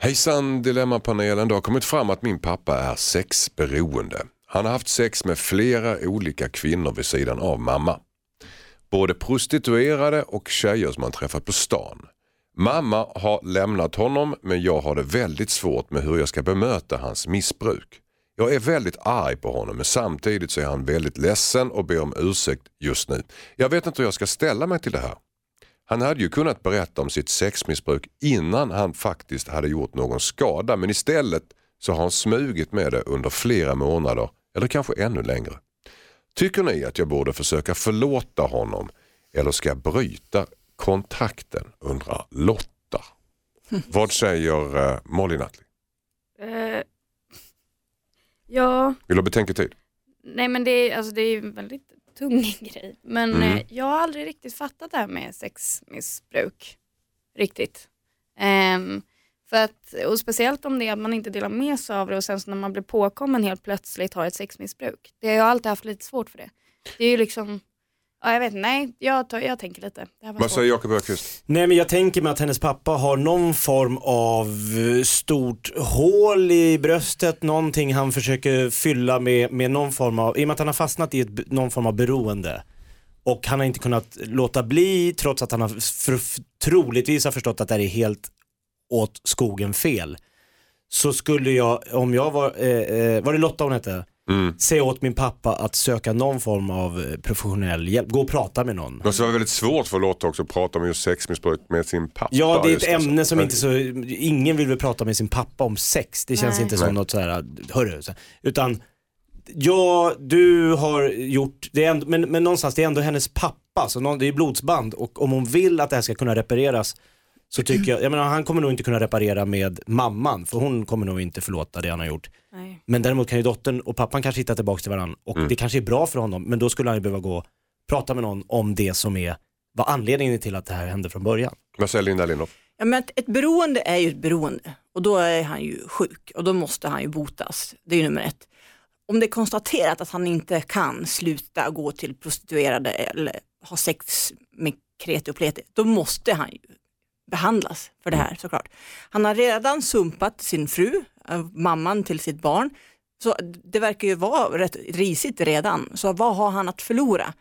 Hejsan Dilemma-panelen, det har kommit fram att min pappa är sexberoende. Han har haft sex med flera olika kvinnor vid sidan av mamma. Både prostituerade och tjejer som han träffat på stan. Mamma har lämnat honom men jag har det väldigt svårt med hur jag ska bemöta hans missbruk. Jag är väldigt arg på honom men samtidigt så är han väldigt ledsen och ber om ursäkt just nu. Jag vet inte hur jag ska ställa mig till det här. Han hade ju kunnat berätta om sitt sexmissbruk innan han faktiskt hade gjort någon skada. Men istället så har han smugit med det under flera månader eller kanske ännu längre. Tycker ni att jag borde försöka förlåta honom eller ska bryta kontakten, undrar Lotta. Vad säger Molly Nutley? Ja. Vill du betänka tid? Nej men det är ju väldigt tung grej. Men jag har aldrig riktigt fattat det här med sexmissbruk. Riktigt. För att, och speciellt om det är att man inte delar med sig av det och sen så när man blir påkommen helt plötsligt har ett sexmissbruk. Det har jag alltid haft lite svårt för det. Det är ju liksom... Ja, jag vet inte. Nej, jag tänker lite. Vad säger Jakob Öqvist? Nej, men jag tänker mig att hennes pappa har någon form av stort hål i bröstet. Någonting han försöker fylla med någon form av... I och med att han har fastnat i någon form av beroende. Och han har inte kunnat låta bli trots att han har troligtvis har förstått att det är helt åt skogen fel. Så skulle jag, om jag var det Lotta hon hette? Säg åt min pappa att söka någon form av professionell hjälp. Gå och prata med någon. Det var väldigt svårt för Lotta också att prata om just sexmissbruk med sin pappa. Ja, det är ett ämne som inte så... Ingen vill väl prata med sin pappa om sex. Det känns inte som något sådär... Hörru, utan... Ja, du har gjort... Det är ändå, men någonstans, det är ändå hennes pappa. Så det är blodsband. Och om hon vill att det här ska kunna repareras... Så tycker jag menar, han kommer nog inte kunna reparera med mamman. För hon kommer nog inte förlåta det han har gjort. Nej. Men däremot kan ju dottern och pappan kanske hitta tillbaka till varandra. Och det kanske är bra för honom. Men då skulle han ju behöva gå och prata med någon om det som var anledningen till att det här hände från början. Vad säger Linda Lindorff? Ja, men ett beroende är ju ett beroende. Och då är han ju sjuk. Och då måste han ju botas. Det är ju nummer ett. Om det är konstaterat att han inte kan sluta gå till prostituerade eller ha sex med kreti och pleti. Då måste han ju behandlas för det här såklart. Han har redan sumpat sin fru, mamman till sitt barn. Så det verkar ju vara rätt risigt redan. Så vad har han att förlora?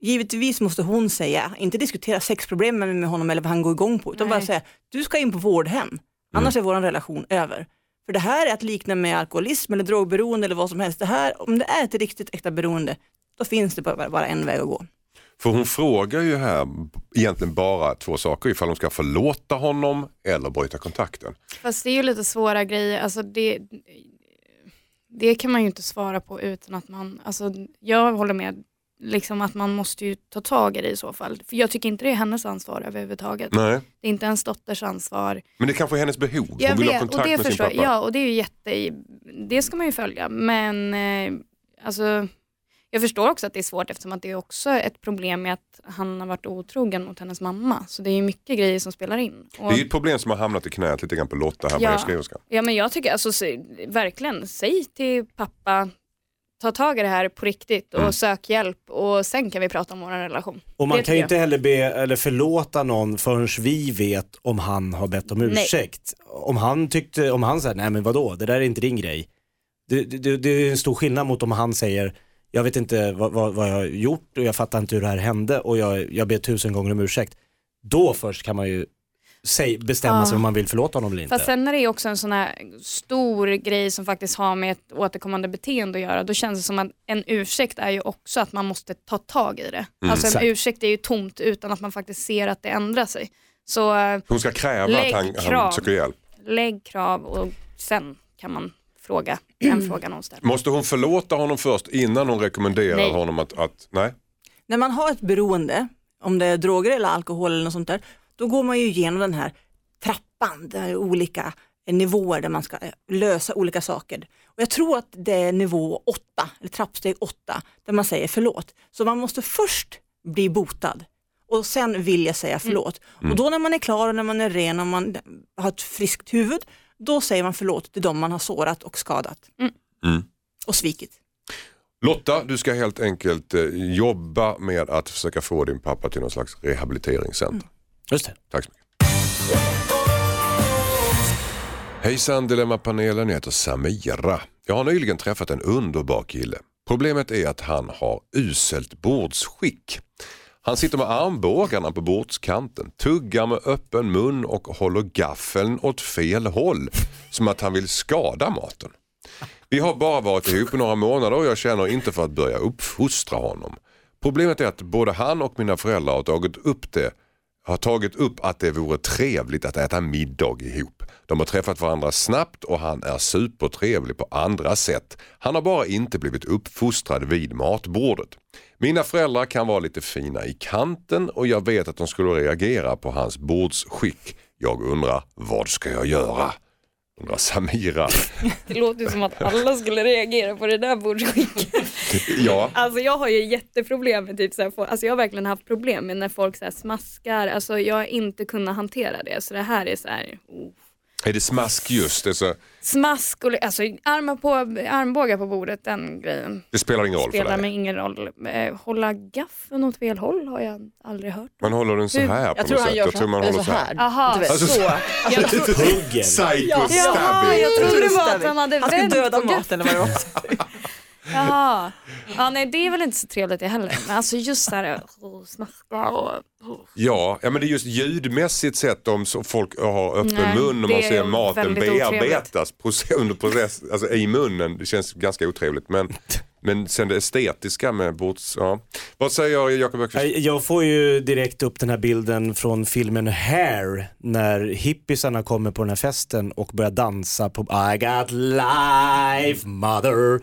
Givetvis måste hon säga, inte diskutera sexproblemen med honom eller vad han går igång på. Utan bara säga, du ska in på vårdhem. Annars är vår relation över. För det här är att likna med alkoholism eller drogberoende eller vad som helst. Det här, om det är ett riktigt äkta beroende, då finns det bara en väg att gå. För hon frågar ju här egentligen bara två saker. Ifall hon ska förlåta honom eller bryta kontakten. Fast det är ju lite svåra grejer. Alltså det kan man ju inte svara på utan att man... Alltså jag håller med liksom att man måste ju ta tag i det i så fall. För jag tycker inte det är hennes ansvar överhuvudtaget. Nej. Det är inte ens dotters ansvar. Men det är kanske hennes behov. Hon vill ha kontakt med sin pappa. Ja, och det är ju det ska man ju följa. Men alltså... Jag förstår också att det är svårt eftersom att det är också ett problem med att han har varit otrogen mot hennes mamma. Så det är ju mycket grejer som spelar in. Och det är ju ett problem som har hamnat i knät lite grann på Lotta här på skriverskan. Ja, men jag tycker alltså verkligen, säg till pappa, ta tag i det här på riktigt och sök hjälp och sen kan vi prata om vår relation. Och man kan ju inte heller be eller förlåta någon förrän vi vet om han har bett om ursäkt. Nej. Om han säger, nej men vadå, det där är inte din grej. Det är en stor skillnad mot om han säger... Jag vet inte vad jag har gjort och jag fattar inte hur det här hände och jag ber 1000 gånger om ursäkt. Då först kan man ju bestämma sig om man vill förlåta honom eller inte. Fast sen när det är också en sån här stor grej som faktiskt har med ett återkommande beteende att göra, då känns det som att en ursäkt är ju också att man måste ta tag i det. Alltså en ursäkt är ju tomt utan att man faktiskt ser att det ändrar sig. Så hon ska kräva att han söker hjälp. Lägg krav och sen kan man fråga. Måste hon förlåta honom först innan hon rekommenderar honom att nej? När man har ett beroende, om det är droger eller alkohol eller något sånt där, då går man ju igenom den här trappan, där olika nivåer där man ska lösa olika saker. Och jag tror att det är nivå 8, eller trappsteg 8, där man säger förlåt. Så man måste först bli botad och sen vill jag säga förlåt. Mm. Och då när man är klar och när man är ren och man har ett friskt huvud, då säger man förlåt till dem man har sårat och skadat. Mm. Mm. Och svikit. Lotta, du ska helt enkelt jobba med att försöka få din pappa till någon slags rehabiliteringscenter. Mm. Just det. Tack så mycket. Hejsan Dilemma-panelen, jag heter Samira. Jag har nyligen träffat en underbar kille. Problemet är att han har uselt bordsskick. Han sitter med armbågarna på bordskanten, tuggar med öppen mun och håller gaffeln åt fel håll, som att han vill skada maten. Vi har bara varit ihop i några månader och jag känner inte för att börja uppfostra honom. Problemet är att både han och mina föräldrar har tagit upp att det vore trevligt att äta middag ihop. De har träffat varandra snabbt och han är supertrevlig på andra sätt. Han har bara inte blivit uppfostrad vid matbordet. Mina föräldrar kan vara lite fina i kanten och jag vet att de skulle reagera på hans bordsskick. Jag undrar, vad ska jag göra? Undrar Samira. Det låter som att alla skulle reagera på det där bordsskicket. Ja. Alltså jag har ju jätteproblem med typ så här, alltså jag har verkligen haft problem med när folk så här smaskar. Alltså jag har inte kunnat hantera det. Så det här är så här... Oh. Är det smask just? Alltså... Smask och alltså, armbågar på bordet, den grejen. Det spelar ingen roll för dig? Spelar mig ingen roll. Hålla gaffeln åt fel håll har jag aldrig hört. Man håller den så här på något sätt. Jag tror man håller så här. Aha, alltså, så. Jag tror... Huggen. Jaha, jag trodde det var att han hade vänt. Han skulle döda maten eller vad det var. Jaha. Ja, nej, det är väl inte så trevligt det heller. Men alltså just så här smaska och... Ja, men det är just ljudmässigt sett om så folk har öppen mun och man ser maten bearbetas under process, alltså i munnen. Det känns ganska otrevligt, men sen det estetiska med bords... Ja. Vad säger Jakob Öqvist? Jag får ju direkt upp den här bilden från filmen Hair, när hippisarna kommer på den här festen och börjar dansa på I got life, mother.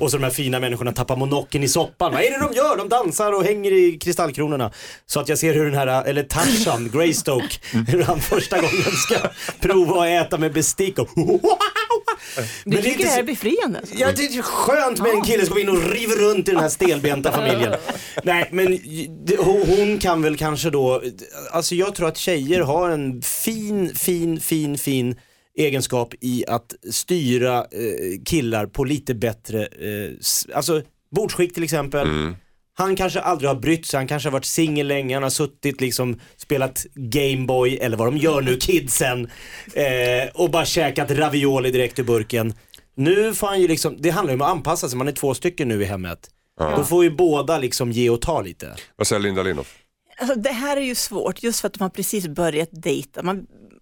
Och så de här fina människorna tappar monocken i soppan. Vad är det de gör? De dansar och hänger i kristallkronorna. Så att jag ser hur den här, eller Tarzan, Greystoke, hur han första gången ska prova att äta med bestick och... Men du tycker det här är befriande? Ja, det är skönt med en kille som går in och river runt i den här stelbenta familjen. Nej, men hon kan väl kanske då... Alltså jag tror att tjejer har en fin egenskap i att styra killar på lite bättre... Alltså bordsskick till exempel... Mm. Han kanske aldrig har brytt sig, han kanske har varit singel länge, han har suttit liksom, spelat Gameboy eller vad de gör nu, kidsen, och bara käkat ravioli direkt ur burken. Nu får han ju liksom, det handlar ju om att anpassa sig, man är två stycken nu i hemmet. Ja. Då får ju båda liksom ge och ta lite. Vad säger Linda Lindorff? Alltså, det här är ju svårt, just för att man precis börjat dejta.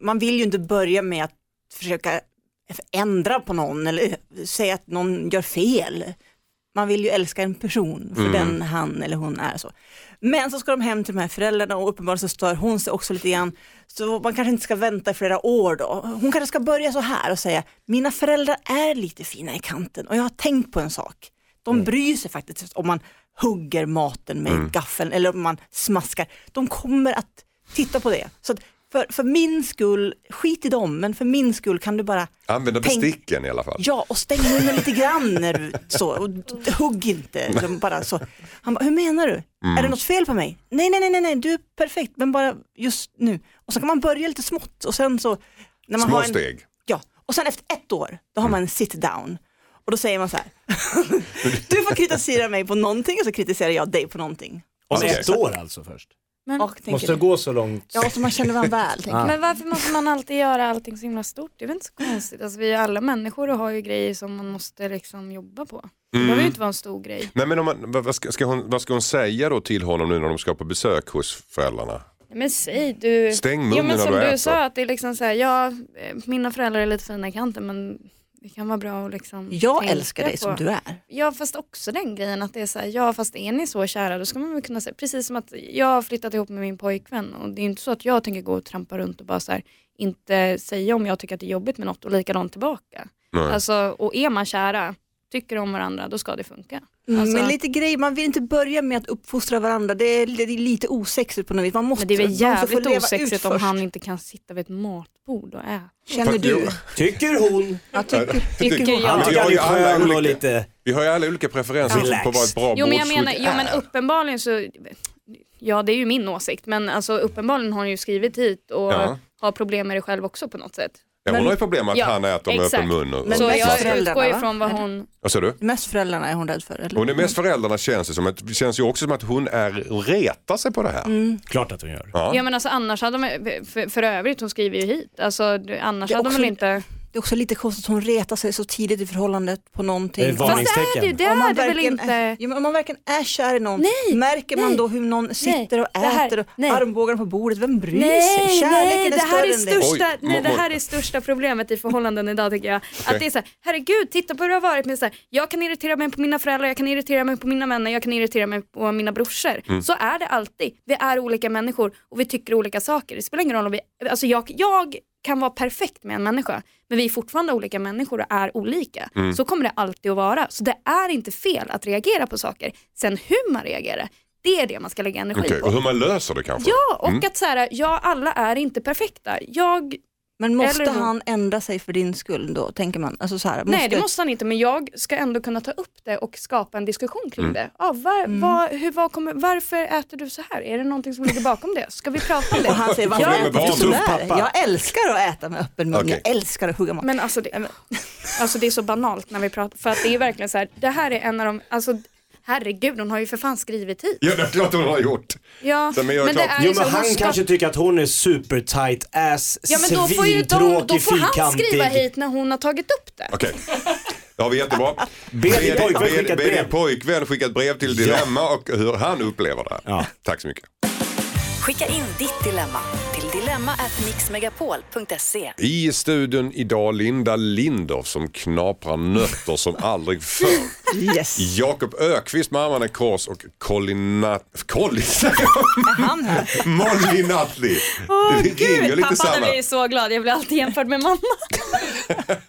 Man vill ju inte börja med att försöka ändra på någon eller säga att någon gör fel. Man vill ju älska en person för den han eller hon är så. Men så ska de hem till de här föräldrarna och uppenbarligen så stör hon sig också lite grann. Så man kanske inte ska vänta i flera år då. Hon kanske ska börja så här och säga: mina föräldrar är lite fina i kanten och jag har tänkt på en sak. De bryr sig faktiskt om man hugger maten med gaffeln eller om man smaskar. De kommer att titta på det. Så att för min skull, skit i dem, men för min skull kan du bara... Använda besticken i alla fall. Ja, och stäng munnen lite grann när du, så, och hugg inte. De bara, så. Han bara, hur menar du? Är det något fel på mig? Nej, du är perfekt, men bara just nu. Och så kan man börja lite smått. Och sen så, när man små steg. Ja, och sen efter ett år, då har man en sit down. Och då säger man så här, du får kritisera mig på någonting och så kritiserar jag dig på någonting. Om ett år alltså först? Men, måste det gå så långt? Ja, så man känner varandra väl. Men varför måste man alltid göra allting så himla stort? Det är väl inte så konstigt. Alltså, vi är alla människor och har ju grejer som man måste liksom jobba på. Det behöver ju inte vara en stor grej. Nej, men om man, vad ska hon säga då till honom nu när de ska på besök hos föräldrarna? Men säg du... Stäng munnen när du äter. Ja, men som du sa, att det är liksom så här, ja, mina föräldrar är lite fina i kanten, men... Det kan vara bra att liksom... Jag älskar dig som du är. Ja, fast också den grejen att det är så här, ja, fast är ni så kära, då ska man väl kunna säga, precis som att jag har flyttat ihop med min pojkvän och det är inte så att jag tänker gå och trampa runt och bara så här, inte säga om jag tycker att det är jobbigt med något och likadant tillbaka. Nej. Alltså, och är man kära, tycker om varandra, då ska det funka. Alltså... Men lite grej, man vill inte börja med att uppfostra varandra. Det är lite osexigt på något vis. Man måste, men det är väl jävligt osexigt om han inte kan sitta vid ett matbord. bord och äta. Känner du? Tycker hon? Ja, tycker jag. Vi har ju alla olika preferenser på vad ett bra bordsskick är. Jo, men uppenbarligen så... Ja, det är ju min åsikt. Men alltså, uppenbarligen har hon ju skrivit hit och har problem med det själv också på något sätt. Ja, hon har ju problem med att han äter med öppen mun. Och så jag utgår ifrån vad hon... Vad säger du? Mest föräldrarna är hon rädd för. Eller? Hon är mest föräldrarna känns det som. Det känns ju också som att hon är retar sig på det här. Mm. Klart att hon gör. Ja, men alltså annars hade de... För övrigt, hon skriver ju hit. Alltså, annars hade de väl inte... Det är också lite konstigt att hon retar sig så tidigt i förhållandet på någonting. Fast är det ju det, om man verkligen inte... om man verkligen är kär i någon, märker man då hur någon sitter och äter och armbågarna på bordet, vem bryr sig? Kärleken är större än det. Det här är största problemet i förhållanden idag tycker jag. Okay. Att det är så här, herregud, titta på hur det har varit. Men så här, jag kan irritera mig på mina föräldrar, jag kan irritera mig på mina vänner, jag kan irritera mig på mina brorsor. Mm. Så är det alltid. Vi är olika människor och vi tycker olika saker. Det spelar ingen roll om vi... Alltså jag kan vara perfekt med en människa, men vi är fortfarande olika människor och är olika. Mm. Så kommer det alltid att vara. Så det är inte fel att reagera på saker. Sen hur man reagerar, det är det man ska lägga energi på. Och hur man löser det kanske. Ja, och att så här, alla är inte perfekta. Men måste han ändra sig för din skull då, tänker man? Alltså så här, nej, det måste han inte, men jag ska ändå kunna ta upp det och skapa en diskussion kring det. Ja, varför äter du så här? Är det någonting som ligger bakom det? Ska vi prata om det? Och han säger, jag älskar att äta med öppen mun, jag älskar att hugga mat. Men alltså det är så banalt när vi pratar, för att det är verkligen så här, det här är en av de... Alltså, herregud, hon har ju för fan skrivit hit. Ja, det är klart hon har gjort. Ja, men han kanske tycker att hon är super tight ass. Ja, men då får ju han skriva hit när hon har tagit upp det. Okej. Det har vi jättebra. BD pojkvän skickat brev till Dilemma och hur han upplever det. Ja. Tack så mycket. Skicka in ditt dilemma till dilemma@mixmegapol.se. I studion idag Linda Lindorff som knaprar nötter som aldrig förr. Yes. Jakob Öqvist, mamman är kors och Molly Nutley. Åh gud, pappan samma. Är så glad. Jag blir alltid jämförd med mamma.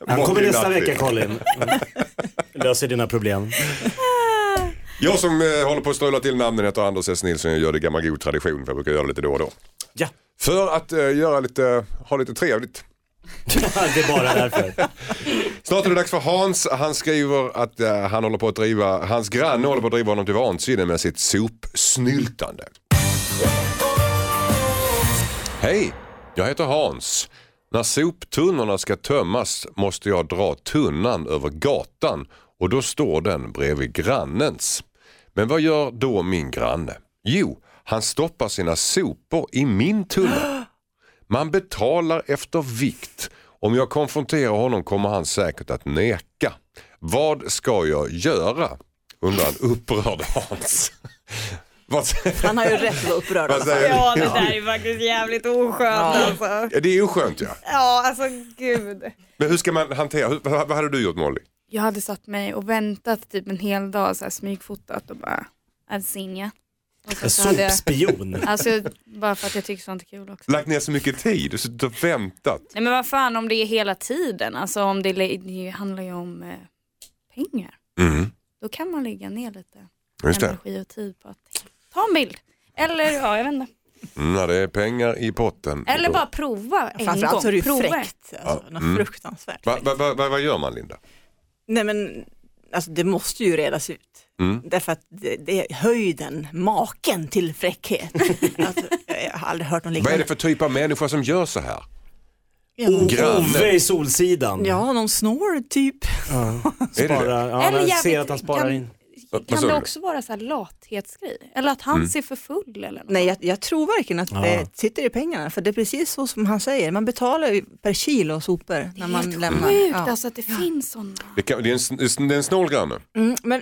Han kommer nästa vecka, Colin. Löser dina problem. Jag som håller på att strula till namnen heter Anders S. Nilsson och gör det gammal god tradition för jag brukar göra lite då och då. Ja. För att ha lite trevligt. Det är bara därför. Snart är det dags för Hans. Han skriver att hans granne håller på att driva honom till vansinne med sitt sopsnyltande. Hej, jag heter Hans. När soptunnorna ska tömmas måste jag dra tunnan över gatan och då står den bredvid grannens. Men vad gör då min granne? Jo, han stoppar sina sopor i min tunna. Man betalar efter vikt. Om jag konfronterar honom kommer han säkert att neka. Vad ska jag göra? Undrar en upprörd Hans. Han har ju rätt att upprörda. Alltså. Ja, det där är faktiskt jävligt oskönt. Alltså. Det är oskönt, ja. Ja, alltså gud. Men hur ska man hantera? Vad hade du gjort, Molly? Jag hade satt mig och väntat typ en hel dag så här, smygfotat och bara adsinja. En sopspion. Alltså bara för att jag tycker sånt är kul också. Lagt ner så mycket tid och väntat. Nej men vad fan om det är hela tiden. Alltså om det handlar ju om pengar. Mm. Då kan man lägga ner lite energi och tid på att ta en bild. Eller jag vet inte. När det är pengar i potten. Eller bara prova en gång. Framförallt så är det ju fräckt. Alltså, fruktansvärt. Vad gör man, Linda? Nej men alltså, det måste ju redas ut. Därför att det är höjden, maken till fräckhet. Alltså, jag har aldrig hört någon liknande. Vad är det för typ av människa som gör så här? Ove i Solsidan. Ja, någon snor typ. Ser att han sparar in. Kan det också vara så här lathetsgrej? Eller att han ser för full? Eller något? Nej, jag tror verkligen att det sitter i pengarna. För det är precis så som han säger. Man betalar ju per kilo sopor när man lämnar. Det är helt sjukt alltså att det finns sådana. Det är en snålgranne.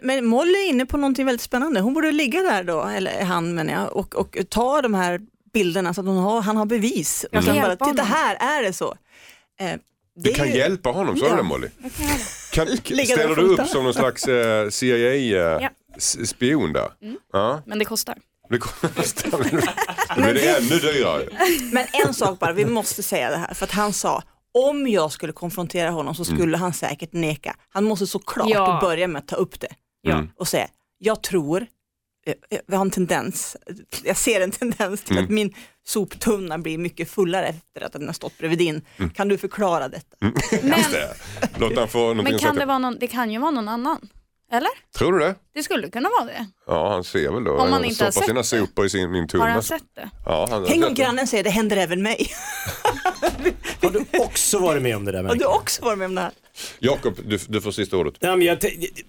Men Molly är inne på någonting väldigt spännande. Hon borde ligga där då, eller han menar jag, och ta de här bilderna så att han har bevis. Och sen bara, titta här, är det så? Det kan hjälpa honom, så är det Molly. Ställer du upp som någon slags CIA-spion där? Mm. Ja. Men det kostar. Men det är ännu dyrare. Men en sak bara, vi måste säga det här. För att han sa, om jag skulle konfrontera honom så skulle han säkert neka. Han måste såklart börja med att ta upp det. Och säga, jag tror jag har en tendens, jag ser en tendens till att min soptunna blir mycket fullare efter att den har stått bredvid din. Kan du förklara detta? Men kan det vara någon, det kan ju vara någon annan. Eller? Tror du det? Det skulle kunna vara det. Ja, han ser väl då. Om man inte har sett sina sopor i sin tunna. Har han sett det? Ja, han har. Häng om grannen säger, det händer även mig. Har du också varit med om det där? Har du också varit med om det här? Jakob, du får sista ordet. Ja, men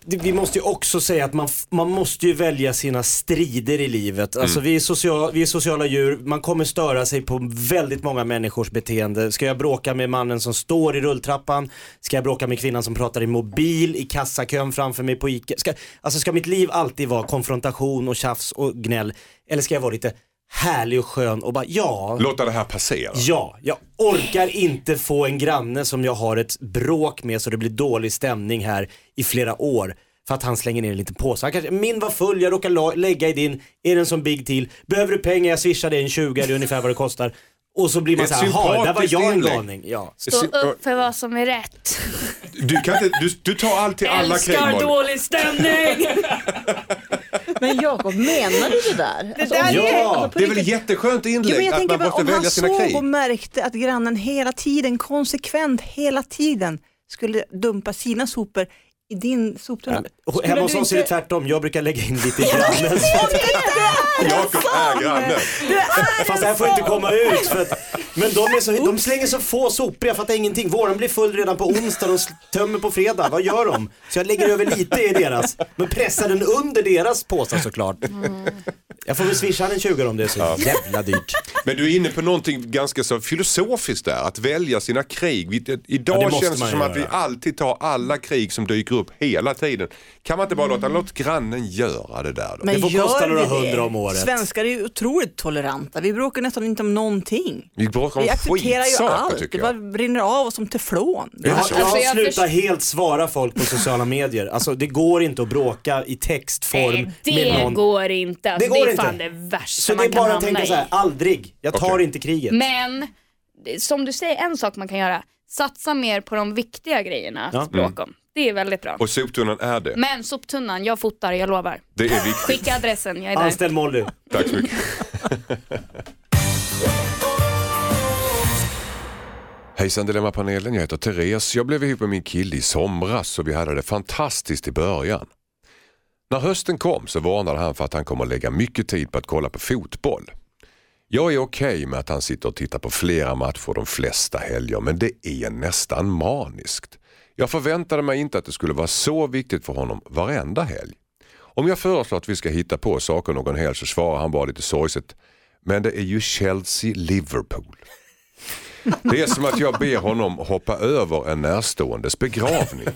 vi måste ju också säga att man måste ju välja sina strider i livet. Alltså vi är sociala djur. Man kommer störa sig på väldigt många människors beteende. Ska jag bråka med mannen som står i rulltrappan? Ska jag bråka med kvinnan som pratar i mobil? I kassakön framför mig på Ica? Ska mitt liv alltid vara konfrontation och tjafs och gnäll? Eller ska jag vara lite härlig och skön och bara, ja, låta det här passera. Ja, jag orkar inte få en granne som jag har ett bråk med så det blir dålig stämning här i flera år för att han slänger ner en liten påse. Han kanske, min var full, jag råkar lägga i din. Är den som big till? Behöver du pengar? Jag swishar dig en 20, det är ungefär vad det kostar. Och så blir man såhär, jaha, där var jag en galning. Ja. Stå upp för vad som är rätt. Du kan inte, du tar allt till alla kring. Älskar dålig stämning. Men Jakob, menar du det där? Det, alltså, där det är väl jätteskönt inlägg att man måste välja sina krig. Om han såg och märkte att grannen konsekvent hela tiden skulle dumpa sina sopor i din soptunna. Ja. Hemma hos oss är det tvärtom. Jag brukar lägga in lite i grannen. Jakob är grannen. Fast det här får inte komma ut. För att, men de slänger så få sopor. Jag fattar ingenting. Våren blir full redan på onsdag. De tömmer på fredag. Vad gör de? Så jag lägger över lite i deras. Men pressar den under deras påsar såklart. Jag får väl swisha en 20 om det är så jävla dyrt. Men du är inne på någonting ganska så filosofiskt där. Att välja sina krig. Idag det känns det som att vi alltid tar alla krig som dyker upp hela tiden. Kan man inte bara låt grannen göra det där då? Men det får kosta några hundra om året. Svenskar är ju otroligt toleranta. Vi bråkar nästan inte om någonting. Vi bråkar om skitsaker. Det bara brinner av oss som teflon. Jag slutar helt svara folk på sociala medier. Alltså det går inte att bråka i textform. Nej, det går inte. Alltså, det går inte. Fan det värsta så man kan hamna i. Så det är bara att tänka så här, aldrig. Jag tar inte kriget. Men som du säger, en sak man kan göra. Satsa mer på de viktiga grejerna att bråka om. Det är väldigt bra. Och soptunnan är det. Men soptunnan, jag fotar, jag lovar. Det är viktigt. Skicka adressen, jag är där. Anställ Molly. Tack så mycket. Hejsan Dilemma-panelen, jag heter Therese. Jag blev ihop med min kille i somras och vi hade det fantastiskt i början. När hösten kom så varnade han för att han kommer att lägga mycket tid på att kolla på fotboll. Jag är okej med att han sitter och tittar på flera matcher de flesta helger, men det är nästan maniskt. Jag förväntade mig inte att det skulle vara så viktigt för honom varenda helg. Om jag föreslår att vi ska hitta på saker någon helg så svarar han bara lite sorgset. Men det är ju Chelsea-Liverpool. Det är som att jag ber honom hoppa över en närståendes begravning.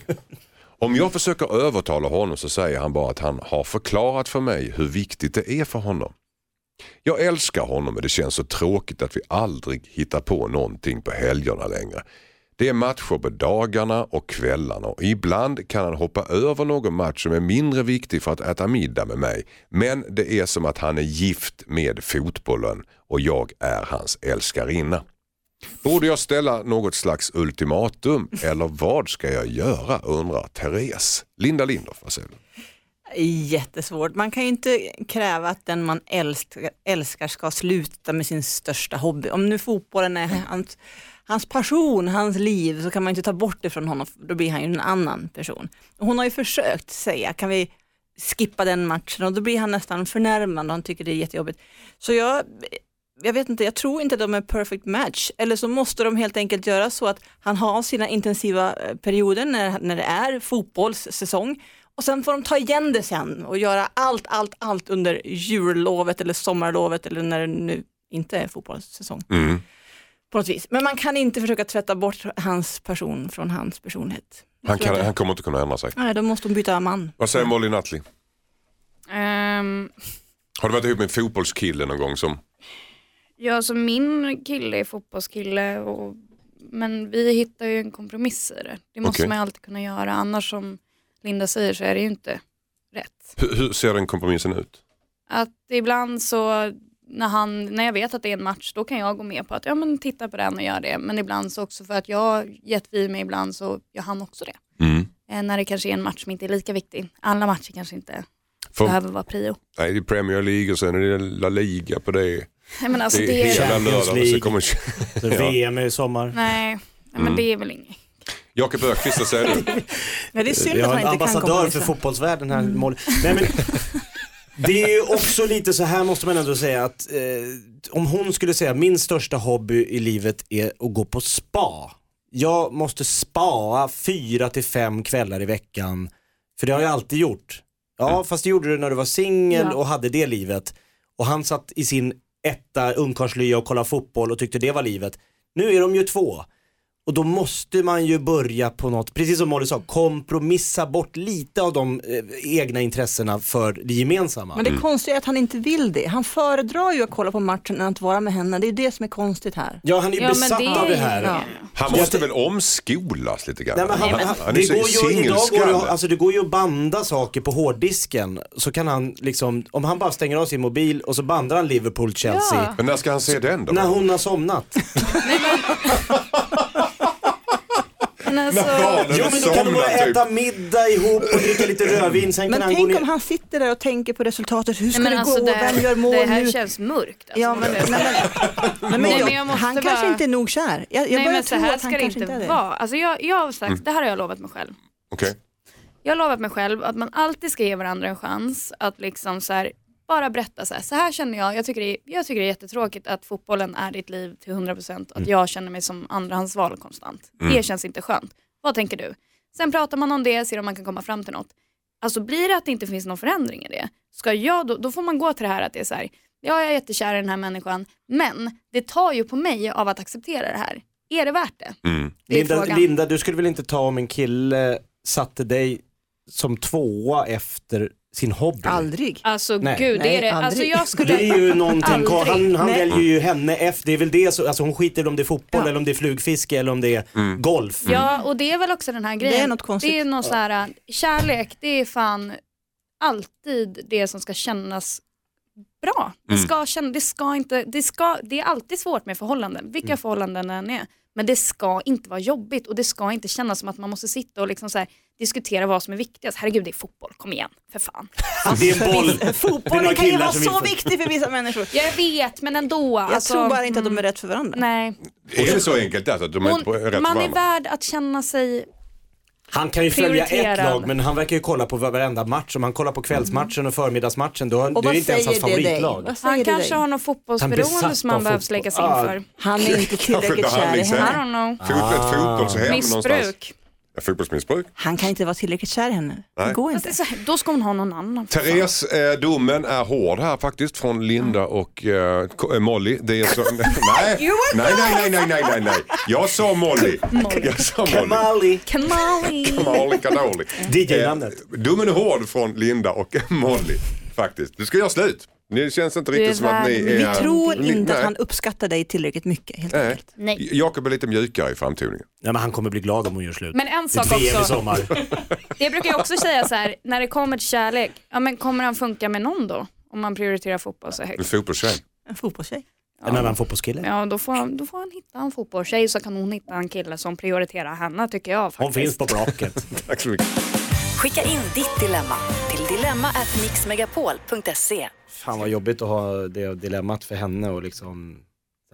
Om jag försöker övertala honom så säger han bara att han har förklarat för mig hur viktigt det är för honom. Jag älskar honom och det känns så tråkigt att vi aldrig hittar på någonting på helgerna längre. Det är matcher på dagarna och kvällarna och ibland kan han hoppa över någon match som är mindre viktig för att äta middag med mig. Men det är som att han är gift med fotbollen och jag är hans älskarinna. Borde jag ställa något slags ultimatum eller vad ska jag göra, undrar Therese. Linda Lindorff, vad säger du? Jättesvårt. Man kan ju inte kräva att den man älskar ska sluta med sin största hobby. Om nu fotbollen är hans passion, hans liv, så kan man inte ta bort det från honom. Då blir han ju en annan person. Hon har ju försökt säga, kan vi skippa den matchen? Och då blir han nästan förnärmande och han tycker det är jättejobbigt. Så jag vet inte, jag tror inte att de är perfect match. Eller så måste de helt enkelt göra så att han har sina intensiva perioder när det är fotbollssäsong. Och sen får de ta igen det sen och göra allt under jullovet eller sommarlovet eller när det nu inte är fotbollssäsong. Mm. På något vis. Men man kan inte försöka tvätta bort hans person från hans personlighet. Han kommer inte kunna ändra sig. Nej, då måste de byta man. Vad säger Molly Nutley? Har du varit ihop med en fotbollskille någon gång som... Ja, alltså min kille är fotbollskille och... men vi hittar ju en kompromiss i det. Det måste man alltid kunna göra, annars som Linda säger så är det ju inte rätt. Hur ser den kompromissen ut? Att ibland så när jag vet att det är en match, då kan jag gå med på att titta på den och göra det. Men ibland så också för att jag gett vid mig ibland så gör han också det. När det kanske är en match som inte är lika viktig. Alla matcher kanske inte. behöver vara prio. Nej, det är Premier League och sen är det La Liga på det. Nej, men alltså det är hela lördagen så kommer så VM i sommar. Nej, men det är väl inget. Jakob Öqvist säger det. Nej, det är synd att han inte kan komma. Ambassadör för fotbollsvärlden här mål. Nej, men det är ju också lite så här måste man ändå säga att om hon skulle säga min största hobby i livet är att gå på spa. Jag måste spa 4 till 5 kvällar i veckan. För det har jag alltid gjort. Ja, fast det gjorde du när du var singel och hade det livet. Och han satt i sin etta ungkarslya och kollade fotboll och tyckte det var livet. Nu är de ju 2. Och då måste man ju börja på något, precis som Molly sa, kompromissa bort lite av de egna intressena för det gemensamma. Men det konstiga är att han inte vill det. Han föredrar ju att kolla på matchen än att vara med henne. Det är ju det som är konstigt här. Ja, han är besatt av det här. Ja. Han måste väl omskolas lite grann. Nej, men han det går ju att banda saker på hårddisken. Så kan han liksom, om han bara stänger av sin mobil och så bandar han Liverpool-Chelsea. Ja. Men när ska han se den då? När hon har somnat. Nej, men... Alltså... Jo, men då kan de äta middag ihop och dricka lite rödvin. Sen men tänk om han sitter där och tänker på resultatet. Hur ska det gå? Vem gör mål nu? Det här känns mörkt alltså. Ja, men han kanske inte är nog kär. Nej, men så här ska det inte vara. Alltså, jag har sagt, det här har jag lovat mig själv. Okej. Jag har lovat mig själv att man alltid ska ge varandra en chans. Att liksom så här, bara berätta så här känner jag. Jag tycker det är jättetråkigt att fotbollen är ditt liv till 100%. Att jag känner mig som andrahandsval konstant. Det känns inte skönt. Vad tänker du? Sen pratar man om det, ser om man kan komma fram till något. Alltså blir det att det inte finns någon förändring i det? Då får man gå till det här att det är så här. Jag är jättekär i den här människan. Men det tar ju på mig av att acceptera det här. Är det värt det? Det är Linda, du skulle väl inte ta om en kille satte dig som 2 efter... sin hobby. Aldrig. Alltså gud, det är det. Alltså, det är ju någonting. Han väljer ju henne efter. Det är väl det. Alltså, hon skiter om det är fotboll eller om det är flugfiske eller om det är golf. Ja, och det är väl också den här grejen. Det är något konstigt. Det är någon så här, kärlek, det är fan alltid det som ska kännas bra. Det är alltid svårt med förhållanden. Vilka förhållanden än är. Men det ska inte vara jobbigt och det ska inte kännas som att man måste sitta och liksom så här diskutera vad som är viktigast. Herregud, det är fotboll. Kom igen, för fan. Alltså, det är boll. Fotbollen kan ju vara så viktig för vissa människor. Jag vet, men ändå. Jag tror bara inte att de är rätt för varandra. Nej. Är det så enkelt alltså, att de är rätt för varandra? Man är värd att känna sig... Han kan ju följa ett lag, men han verkar ju kolla på varenda match. Om han kollar på kvällsmatchen och förmiddagsmatchen, då är det inte ens hans favoritlag. Han kanske har någon fotbollsberoende som han behöver släckas inför. Han är inte tillräckligt kär i henne. Missbruk. Han kan inte vara tillräckligt kär i henne. Det går inte. Då ska hon ha någon annan. Therese, domen är hård här faktiskt från Linda och Molly. Det är så... nej. Jag sa Molly. Kamali. Domen är hård från Linda och Molly faktiskt. Du ska göra slut. Det känns inte riktigt som att ni är... Vi tror inte att han uppskattar dig tillräckligt mycket, helt enkelt. Nej. Jakob är lite mjukare i framtoningen. Nej, men han kommer bli glad om hon gör slut. Men en sak också... Det brukar jag också säga så här, när det kommer till kärlek, ja men kommer han funka med någon då? Om man prioriterar fotboll så högt. En fotbollstjej. En fotbollstjej? Ja. En annan fotbollskille? Ja, då får han hitta en fotbollstjej så kan hon hitta en kille som prioriterar henne, tycker jag faktiskt. Hon finns på blocket. Tack så mycket. Skicka in ditt dilemma till dilemma@mixmegapol.se. Fan vad jobbigt att ha det dilemmat för henne och liksom...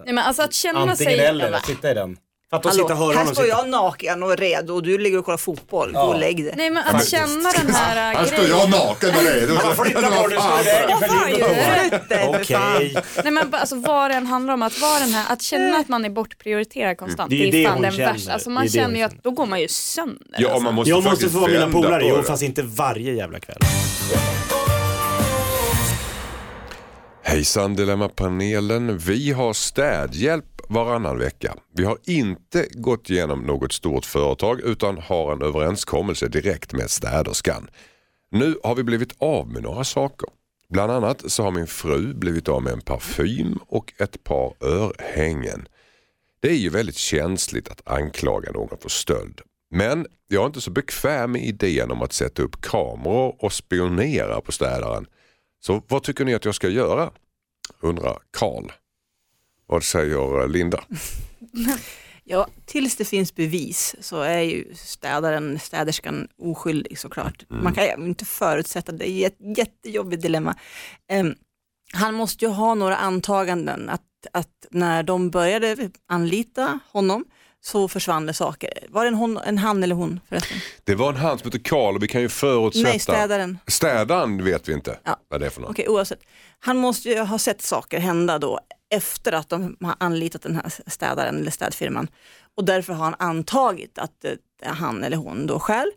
Nej, men alltså att känna antingen sig... eller, sitta i den. Hallå, här står jag naken och redo och du ligger och kollar fotboll. Gå och lägg det. Nej, men att känna den här grejen... Här står jag naken och redo. Man får inte vara det. Okej. Nej, men alltså vad den handlar om att vara den här... Att känna att man är bortprioriterad konstant. Det är det fan den värsta. Alltså man känner ju att då går man ju sönder. Ja, man måste jag måste få vara mina polare. Jo, fast inte varje jävla kväll. Hejsan Dilemma-panelen, vi har städhjälp varannan vecka. Vi har inte gått igenom något stort företag utan har en överenskommelse direkt med städerskan. Nu har vi blivit av med några saker. Bland annat så har min fru blivit av med en parfym och ett par örhängen. Det är ju väldigt känsligt att anklaga någon för stöld. Men jag är inte så bekväm med idén om att sätta upp kameror och spionera på städaren. Så vad tycker ni att jag ska göra? Undrar Karl. Vad säger Linda? Ja, tills det finns bevis så är ju städerskan oskyldig såklart. Mm. Man kan ju inte förutsätta, det är ett jättejobbigt dilemma. Han måste ju ha några antaganden att när de började anlita honom så försvann det saker. Var det en han eller hon förresten? Det var en han som heter Karl och vi kan ju förutsätta... Nej, städaren. Städaren vet vi inte vad det är för något. Okej, oavsett. Han måste ju ha sett saker hända då efter att de har anlitat den här städaren eller städfirman. Och därför har han antagit att han eller hon då själv.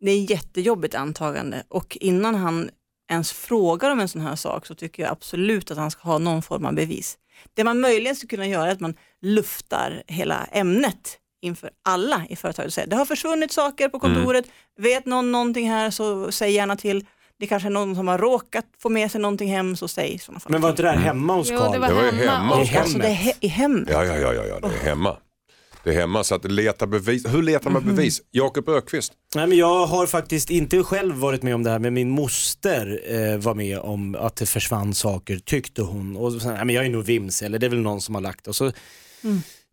Det är ett jättejobbigt antagande. Och innan han ens frågar om en sån här sak så tycker jag absolut att han ska ha någon form av bevis. Det man möjligen skulle kunna göra är att man luftar hela ämnet inför alla i företaget och säger det har försvunnit saker på kontoret, vet någon någonting här så säg gärna till. Det kanske är någon som har råkat få med sig någonting hem, så säg sådana fall. Men var inte det där hemma hos Karl? Jo, det var hemma hos Karl. Alltså det är i hemmet. Ja, det är hemma. Det är hemma, så att leta bevis. Hur letar man bevis? Jakob Öqvist. Nej, men jag har faktiskt inte själv varit med om det här, men min moster var med om att det försvann saker, tyckte hon. Och så, nej, men jag är nog vims, eller det är väl någon som har lagt. Och så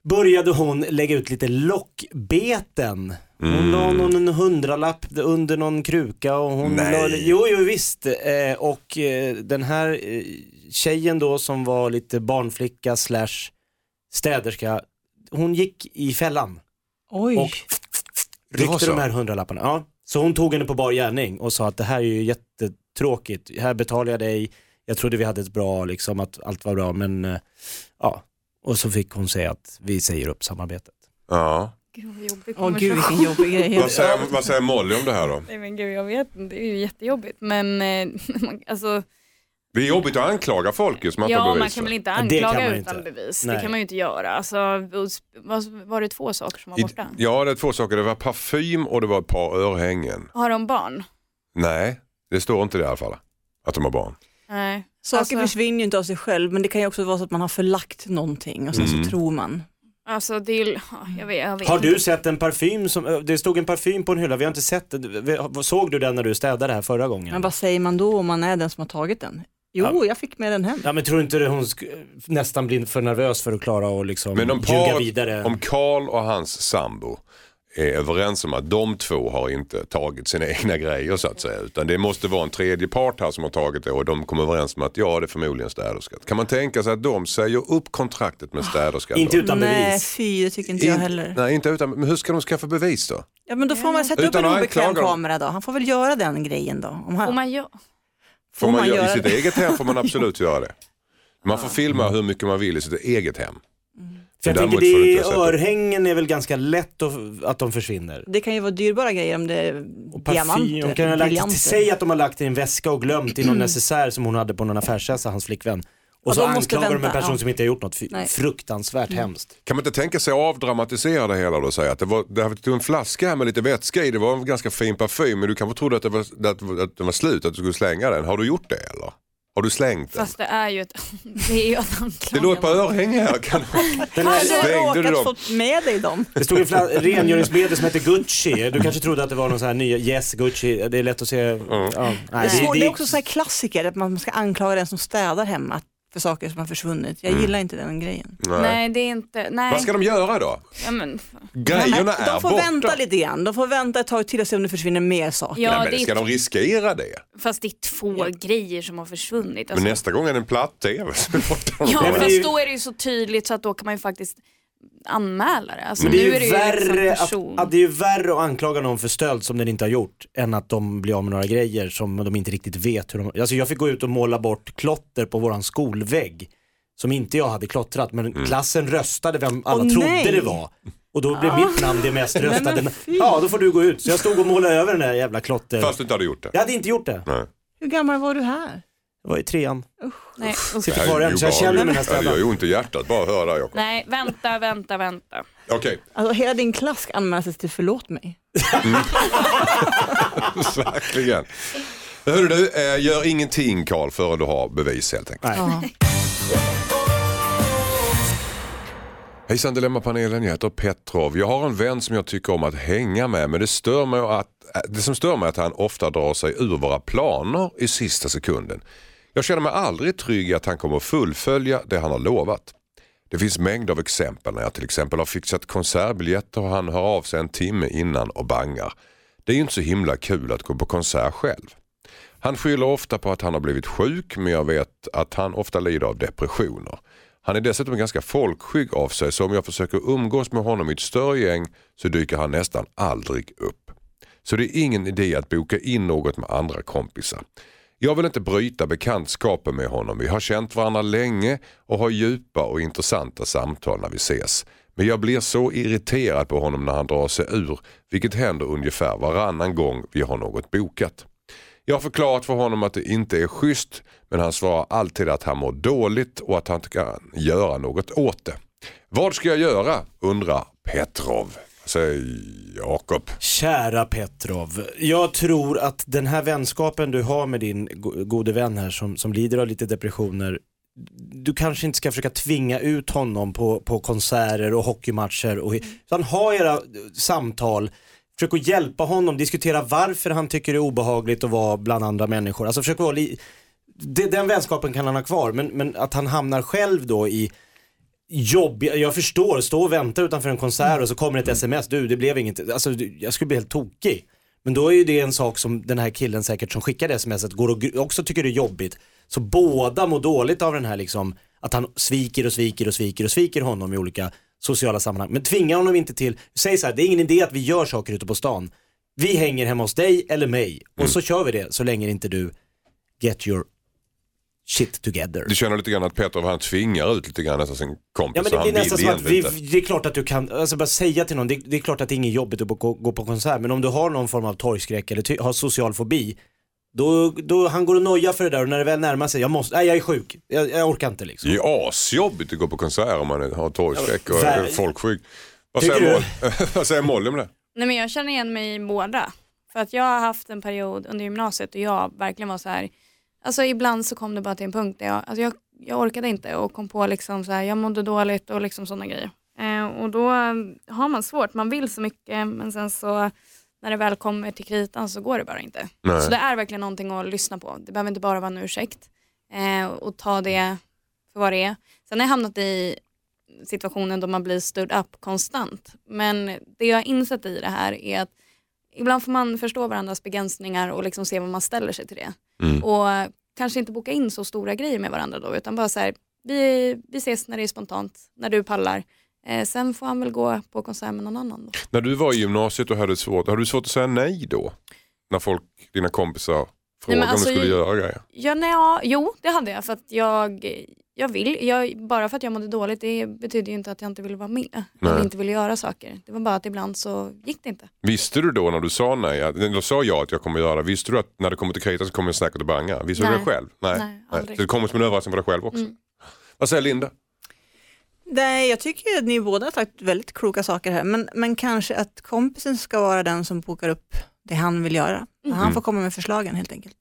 började hon lägga ut lite lockbeten. Hon la någon 100-lapp under någon kruka. Och hon jo, visst. Och den här tjejen då som var lite barnflicka / städerska, hon gick i fällan. Oj. Och ryckte de här 100-lapparna. Ja. Så hon tog henne på bar gärning och sa att det här är ju jättetråkigt. Här betalar jag dig. Jag trodde vi hade ett bra, liksom att allt var bra. Men ja. Och så fick hon säga att vi säger upp samarbetet. Ja. Gud, vilken jobbig grej. Vad säger Molly om det här då? Nej, men gud, jag vet inte. Det är ju jättejobbigt. Men alltså... Det är jobbigt att anklaga folk just. Man kan väl inte anklaga utan bevis. Nej. Det kan man ju inte göra. Alltså, var det 2 saker som var borta? Ja, det är 2 saker. Det var parfym och det var ett par örhängen. Har de barn? Nej, det står inte det i alla fall. Att de har barn. Nej. Saker försvinner ju inte av sig själv. Men det kan ju också vara så att man har förlagt någonting. Och sen så tror man. Alltså, det är, jag vet. Har du sett en parfym som... Det stod en parfym på en hylla. Vi har inte sett det. Såg du den när du städade här förra gången? Men vad säger man då om man är den som har tagit den? Jo, jag fick med den hem. Ja, men tror inte hon nästan blir för nervös för att klara och liksom ljuga vidare? Om Karl och hans sambo är överens om att de 2 har inte tagit sina egna grejer så att säga, utan det måste vara en tredje part här som har tagit det och de kommer överens om att ja, det är förmodligen städerskan. Kan man tänka sig att de säger upp kontraktet med städerskan? Inte utan bevis. Nej, det tycker inte jag heller. Nej, inte utan, men hur ska de skaffa bevis då? Ja, men då får man sätta upp en obekväm kamera då. Han får väl göra den grejen då. Får man göra i sitt eget hem får man absolut göra det. Man får filma hur mycket man vill i sitt eget hem. För jag tänker örhängen är väl ganska lätt att de försvinner. Det kan ju vara dyrbara grejer om det är diamanter. Säg att de har lagt i en väska och glömt i någon necessär som hon hade på någon affärsresa, hans flickvän. Och så anklagar de en person som inte har gjort något fruktansvärt hemskt. Kan man inte tänka sig avdramatisera det hela då och säga att det var en flaska här med lite vätska i, det var en ganska fin parfym, men du kanske trodde att det var slut, att du skulle slänga den. Har du gjort det eller? Har du slängt den? Fast det är ju ett anklagande. Det låg ett par örhängen här. Har du råkat fått med dig dem? Det stod en rengöringsmedel som heter Gucci. Du kanske trodde att det var någon sån här nya Gucci. Det är lätt att se. Det är också så här klassiker att man ska anklaga den som städar hemma för saker som har försvunnit. Jag gillar inte den grejen. Nej, det är inte... Nej. Vad ska de göra då? Ja, men... Grejerna är borta. De får vänta lite grann. De får vänta ett tag till och se om det försvinner mer saker. Ja, nej, men ska de riskera det? Fast det är 2 grejer som har försvunnit. Alltså. Men nästa gång är det en platt-tv. Ja, fast då är det ju så tydligt så att då kan man ju faktiskt anmäla det. Alltså, det är ju värre att anklaga någon för stöld som den inte har gjort än att de blir av med några grejer som de inte riktigt vet hur de... Alltså, jag fick gå ut och måla bort klotter på våran skolvägg som inte jag hade klottrat, men klassen röstade vem alla trodde det var. Och då blev mitt namn det mest röstade. Ja, då får du gå ut. Så jag stod och målade över den där jävla klotter. Fast du inte hade gjort det. Jag hade inte gjort det. Nej. Hur gammal var du här? Jag var i 3:an. Nej, sitter kvar än, så jag känner mig nästan. Jag är ju inte hjärtat, bara höra Jakob. Nej, vänta. Okej. Alltså hela din klass anmäls till förlåt mig. Verkligen. Hör du, gör ingenting Karl förrän du har bevis helt enkelt. Nej. Hejsan Dilemma-panelen, jag heter Petrov. Jag har en vän som jag tycker om att hänga med, men det som stör mig är att han ofta drar sig ur våra planer i sista sekunden. Jag känner mig aldrig trygg att han kommer att fullfölja det han har lovat. Det finns mängd av exempel när jag till exempel har fixat konsertbiljetter och han hör av sig en timme innan och bangar. Det är ju inte så himla kul att gå på konsert själv. Han skyller ofta på att han har blivit sjuk, men jag vet att han ofta lider av depressioner. Han är dessutom ganska folkskygg av sig, så om jag försöker umgås med honom i ett större gäng så dyker han nästan aldrig upp. Så det är ingen idé att boka in något med andra kompisar. Jag vill inte bryta bekantskapen med honom. Vi har känt varandra länge och har djupa och intressanta samtal när vi ses. Men jag blir så irriterad på honom när han drar sig ur, vilket händer ungefär varannan gång vi har något bokat. Jag har förklarat för honom att det inte är schysst, men han svarar alltid att han mår dåligt och att han inte kan göra något åt det. Vad ska jag göra? Undrar Petrov. Säg Jakob. Kära Petrov, jag tror att den här vänskapen du har med din gode vän här som lider av lite depressioner, du kanske inte ska försöka tvinga ut honom på konserter och hockeymatcher. Utan ha era samtal. Försök att hjälpa honom, diskutera varför han tycker det är obehagligt att vara bland andra människor. Alltså försök vara den vänskapen kan han ha kvar, men att han hamnar själv då i jobb. Jag förstår, stå och vänta utanför en konsert och så kommer ett sms, du det blev inget, alltså jag skulle bli helt tokig. Men då är ju det en sak som den här killen säkert som skickade smset går och också tycker det är jobbigt. Så båda mår dåligt av den här liksom, att han sviker honom i olika sociala sammanhang. Men tvinga honom inte till, säg så här, det är ingen idé att vi gör saker ute på stan. Vi hänger hemma hos dig eller mig och så kör vi det så länge inte du get your shit together. Du känner lite grann att Peter han tvingar ut lite grann nästan sin kompis. Ja, men det blir nästan som att det är klart att du kan alltså bara säga till någon, det är klart att det är inget jobbigt att gå på konsert, men om du har någon form av torgskräck eller har social fobi, då han går och nojar för det där och när det väl närmar sig, jag är sjuk, jag orkar inte liksom. Det är asjobbigt att gå på konsert om man har torgskräck och är folkskygg. Vad säger Molly om det? Nej, men jag känner igen mig i båda. För att jag har haft en period under gymnasiet och jag verkligen var så här. Alltså ibland så kom det bara till en punkt där jag orkade inte och kom på liksom så här, jag mådde dåligt och liksom sådana grejer. Och då har man svårt, man vill så mycket men sen så när det väl kommer till kritan så går det bara inte. Nej. Så det är verkligen någonting att lyssna på. Det behöver inte bara vara en ursäkt och ta det för vad det är. Sen har jag hamnat i situationen då man blir stirred up konstant. Men det jag har insett i det här är att ibland får man förstå varandras begränsningar och liksom se vad man ställer sig till det. Mm. Och kanske inte boka in så stora grejer med varandra då, utan bara så här, vi ses när det är spontant, när du pallar. Sen får han väl gå på konsert med någon annan då. När du var i gymnasiet och hade du svårt att säga nej då? När dina kompisar frågade om du skulle göra grejer? Jo, det hade jag. För att jag vill. Bara för att jag mådde dåligt, det betyder ju inte att jag inte ville vara med. Nej. Eller inte ville göra saker. Det var bara att ibland så gick det inte. Visste du då när du sa nej, då sa jag att jag kommer göra, visste du att när det kommer till kritan så kommer jag snacka och banga? Visste du det själv? Nej. Så det kommer som en överraskning för dig själv också. Vad säger Linda? Nej, jag tycker att ni båda har sagt väldigt kloka saker här. Men kanske att kompisen ska vara den som bokar upp det han vill göra. Han får komma med förslagen helt enkelt.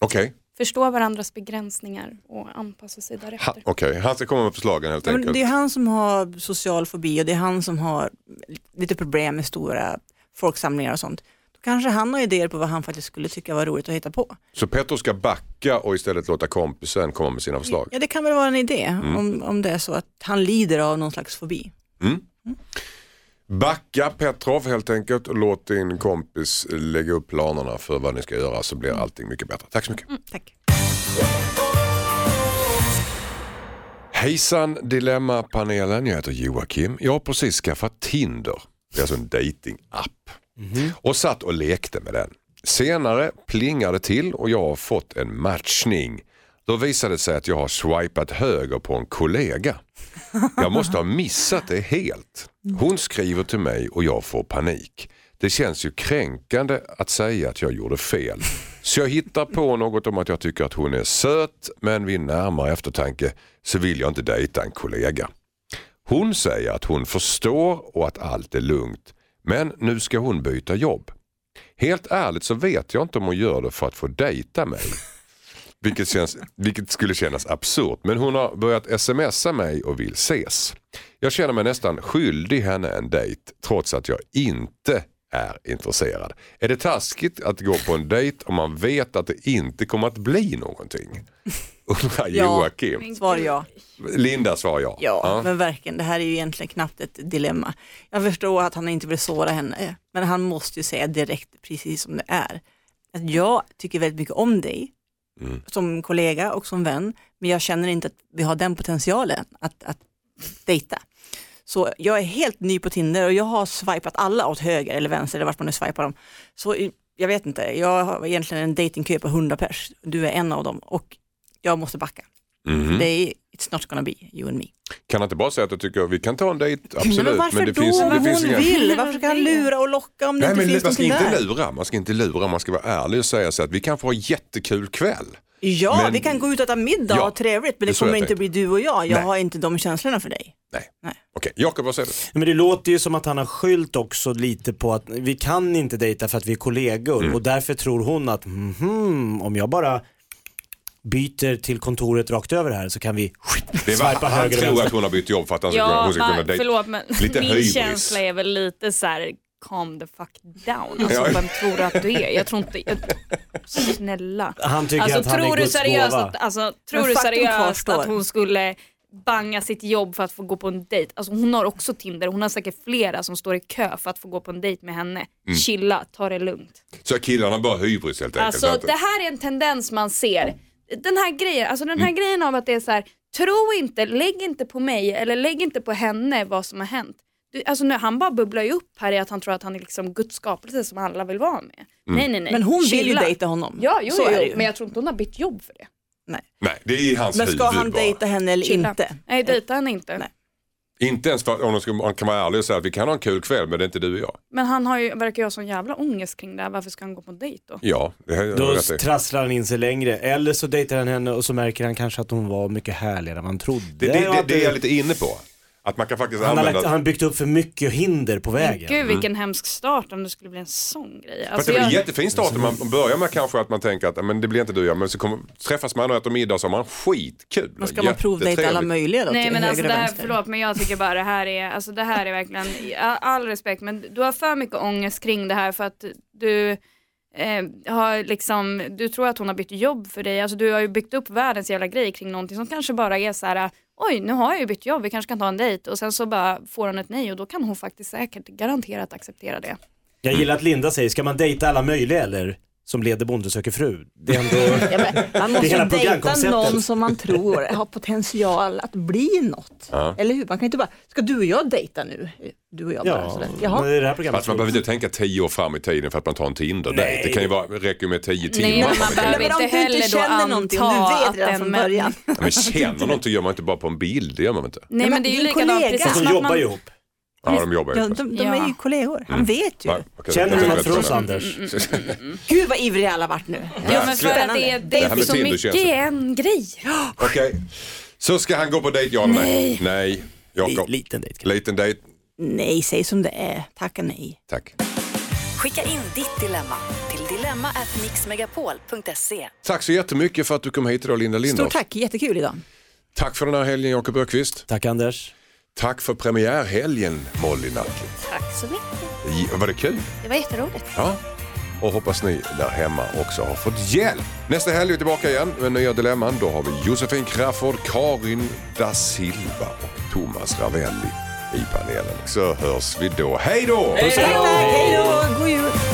Okej. Förstå varandras begränsningar och anpassa sig därefter. Okej. Han ska komma med förslagen helt enkelt. Men det är han som har social fobi och det är han som har lite problem med stora folksamlingar och sånt. Kanske han har idéer på vad han faktiskt skulle tycka var roligt att hitta på. Så Petter ska backa och istället låta kompisen komma med sina förslag? Ja, det kan väl vara en idé om det är så att han lider av någon slags fobi. Backa Petrov helt enkelt och låt din kompis lägga upp planerna för vad ni ska göra så blir allting mycket bättre. Tack så mycket. Tack. Hejsan Dilemma-panelen, jag heter Joakim. Jag har precis skaffat Tinder. Det är alltså en dating-app. Mm-hmm. Och satt och lekte med den. Senare plingade till och jag har fått en matchning. Då visade det sig att jag har swipat höger på en kollega. Jag måste ha missat det helt. Hon skriver till mig och jag får panik. Det känns ju kränkande att säga att jag gjorde fel. Så jag hittar på något om att jag tycker att hon är söt, men vid närmare eftertanke så vill jag inte dejta en kollega. Hon säger att hon förstår och att allt är lugnt. Men nu ska hon byta jobb. Helt ärligt så vet jag inte om hon gör det för att få dejta mig. Vilket skulle kännas absurt. Men hon har börjat smsa mig och vill ses. Jag känner mig nästan skyldig henne en dejt trots att jag inte är intresserad. Är det taskigt att gå på en dejt om man vet att det inte kommer att bli någonting? Joakim. Ja, svarar jag. Linda svarar jag. Ja, men verkligen. Det här är ju egentligen knappt ett dilemma. Jag förstår att han inte vill såra henne. Men han måste ju säga direkt precis som det är. Att jag tycker väldigt mycket om dig. Mm. Som kollega och som vän. Men jag känner inte att vi har den potentialen att dejta. Så jag är helt ny på Tinder och jag har swipat alla åt höger eller vänster eller vart man nu swipar dem. Så jag vet inte, jag har egentligen en datingkö på 100 pers. Du är en av dem och jag måste backa. Mm-hmm. It's not gonna be you and me. Kan han inte bara säga att du tycker att vi kan ta en dejt? Absolut. Men varför men det då? Finns, det finns inga... vill. Varför ska han lura och locka om det nej, inte men finns man ska inte där? Lura. Man ska inte lura, man ska vara ärlig och säga så att vi kan få en jättekul kväll. Ja, men... vi kan gå ut och ta middag och trevligt. Men det kommer inte bli du och jag. Jag har inte de känslorna för dig. Nej. Okej, Jakob, vad säger du? Men det låter ju som att han har skylt också lite på att vi kan inte dejta för att vi är kollegor. Mm. Och därför tror hon att om jag bara byter till kontoret rakt över här så kan vi swipa höger. Han tror att hon har bytt jobb för att han ska kunna dejta. Förlåt, men lite min känsla är väl lite så här... calm the fuck down. Alltså, vem tror du att du är? Jag tror inte... Snälla. Han tycker alltså, att han tror är Guds gåva. Alltså, tror du seriöst att hon skulle banga sitt jobb för att få gå på en dejt? Alltså, hon har också Tinder. Hon har säkert flera som står i kö för att få gå på en dejt med henne. Mm. Chilla, ta det lugnt. Så killarna bara hybris helt enkelt. Alltså, det här är en tendens man ser. Den här grejen av att det är så här, tro inte, lägg inte på mig eller lägg inte på henne vad som har hänt. Alltså nu, han bara bubblar ju upp här i att han tror att han är liksom Guds skapelse som alla vill vara med. Nej. Men hon vill ju dejta honom. Ja, jo. Men jag tror inte hon har bytt jobb för det. Nej, det är hans huvud. Men ska han dejta henne eller inte? Nej, dejta henne inte. Nej. Inte ens för, om kan vara ärlig och säga att vi kan ha en kul kväll, men det är inte du och jag. Men han verkar ju ha sån jävla ångest kring det här. Varför ska han gå på en dejt då? Ja, då trasslar han in sig längre. Eller så dejtar han henne och så märker han kanske att hon var mycket härligare än man trodde. Det är jag lite inne på. Att man kan faktiskt han byggt upp för mycket hinder på vägen. Gud, vilken hemsk start om det skulle bli en sån grej. Alltså, det är en jättefin start. Man börjar med kanske att man tänker att men det blir inte du och jag. Men så träffas man och äter middag och så har man skitkul. Men ska man provdejta alla möjliga då? Nej, men alltså det här, förlåt, men jag tycker bara det här är verkligen all respekt. Men du har för mycket ångest kring det här för att du... har liksom, du tror att hon har bytt jobb för dig. Alltså du har ju byggt upp världens jävla grej kring någonting som kanske bara är så här: oj, nu har jag ju bytt jobb, vi kanske kan ta en dejt. Och sen så bara får hon ett nej. Och då kan hon faktiskt säkert garanterat acceptera det. Jag gillar att Linda säger, ska man dejta alla möjliga eller? Som leder Bonde söker fru. Det är ändå, man måste ju dejta någon som man tror har potential att bli något. Ja. Eller hur? Man kan inte bara, ska du och jag dejta nu? Du och jag bara. Ja. Det här fast man behöver inte tänka 10 år fram i tiden för att man tar en Tinder. Nej. Det kan ju räcka med 10 timmar. Nej, man behöver inte heller då anta att den början. Men känner någonting gör man inte bara på en bild. Det gör man inte. Nej, men det är ju likadant. Precis som jobbar ihop. Ja, de jobbar ju. De är ju kollegor. Han vet ju. Känner du något för oss, Anders? Gud, vad ivriga alla varit nu. Ja, men för att det är så mycket en grej. Okej. Så ska han gå på dejt, ja eller nej? Nej. Liten dejt. Nej, säg som det är. Tacka nej. Tack. Skicka in ditt dilemma till dilemma@mixmegapol.se. Tack så jättemycket för att du kom hit idag, Linda Lindorff. Stort tack, jättekul idag. Tack för den här helgen, Jakob Öqvist. Tack, Anders. Tack för premiärhelgen, Molly Nutley. Tack så mycket. Var det kul? Det var jätteroligt. Ja. Och hoppas ni där hemma också har fått hjälp. Nästa helg är vi tillbaka igen med nya dilemman. Då har vi Josefin Kraford, Karin Da Silva och Thomas Ravelli i panelen. Så hörs vi då. Hej då! Hej då! God jul!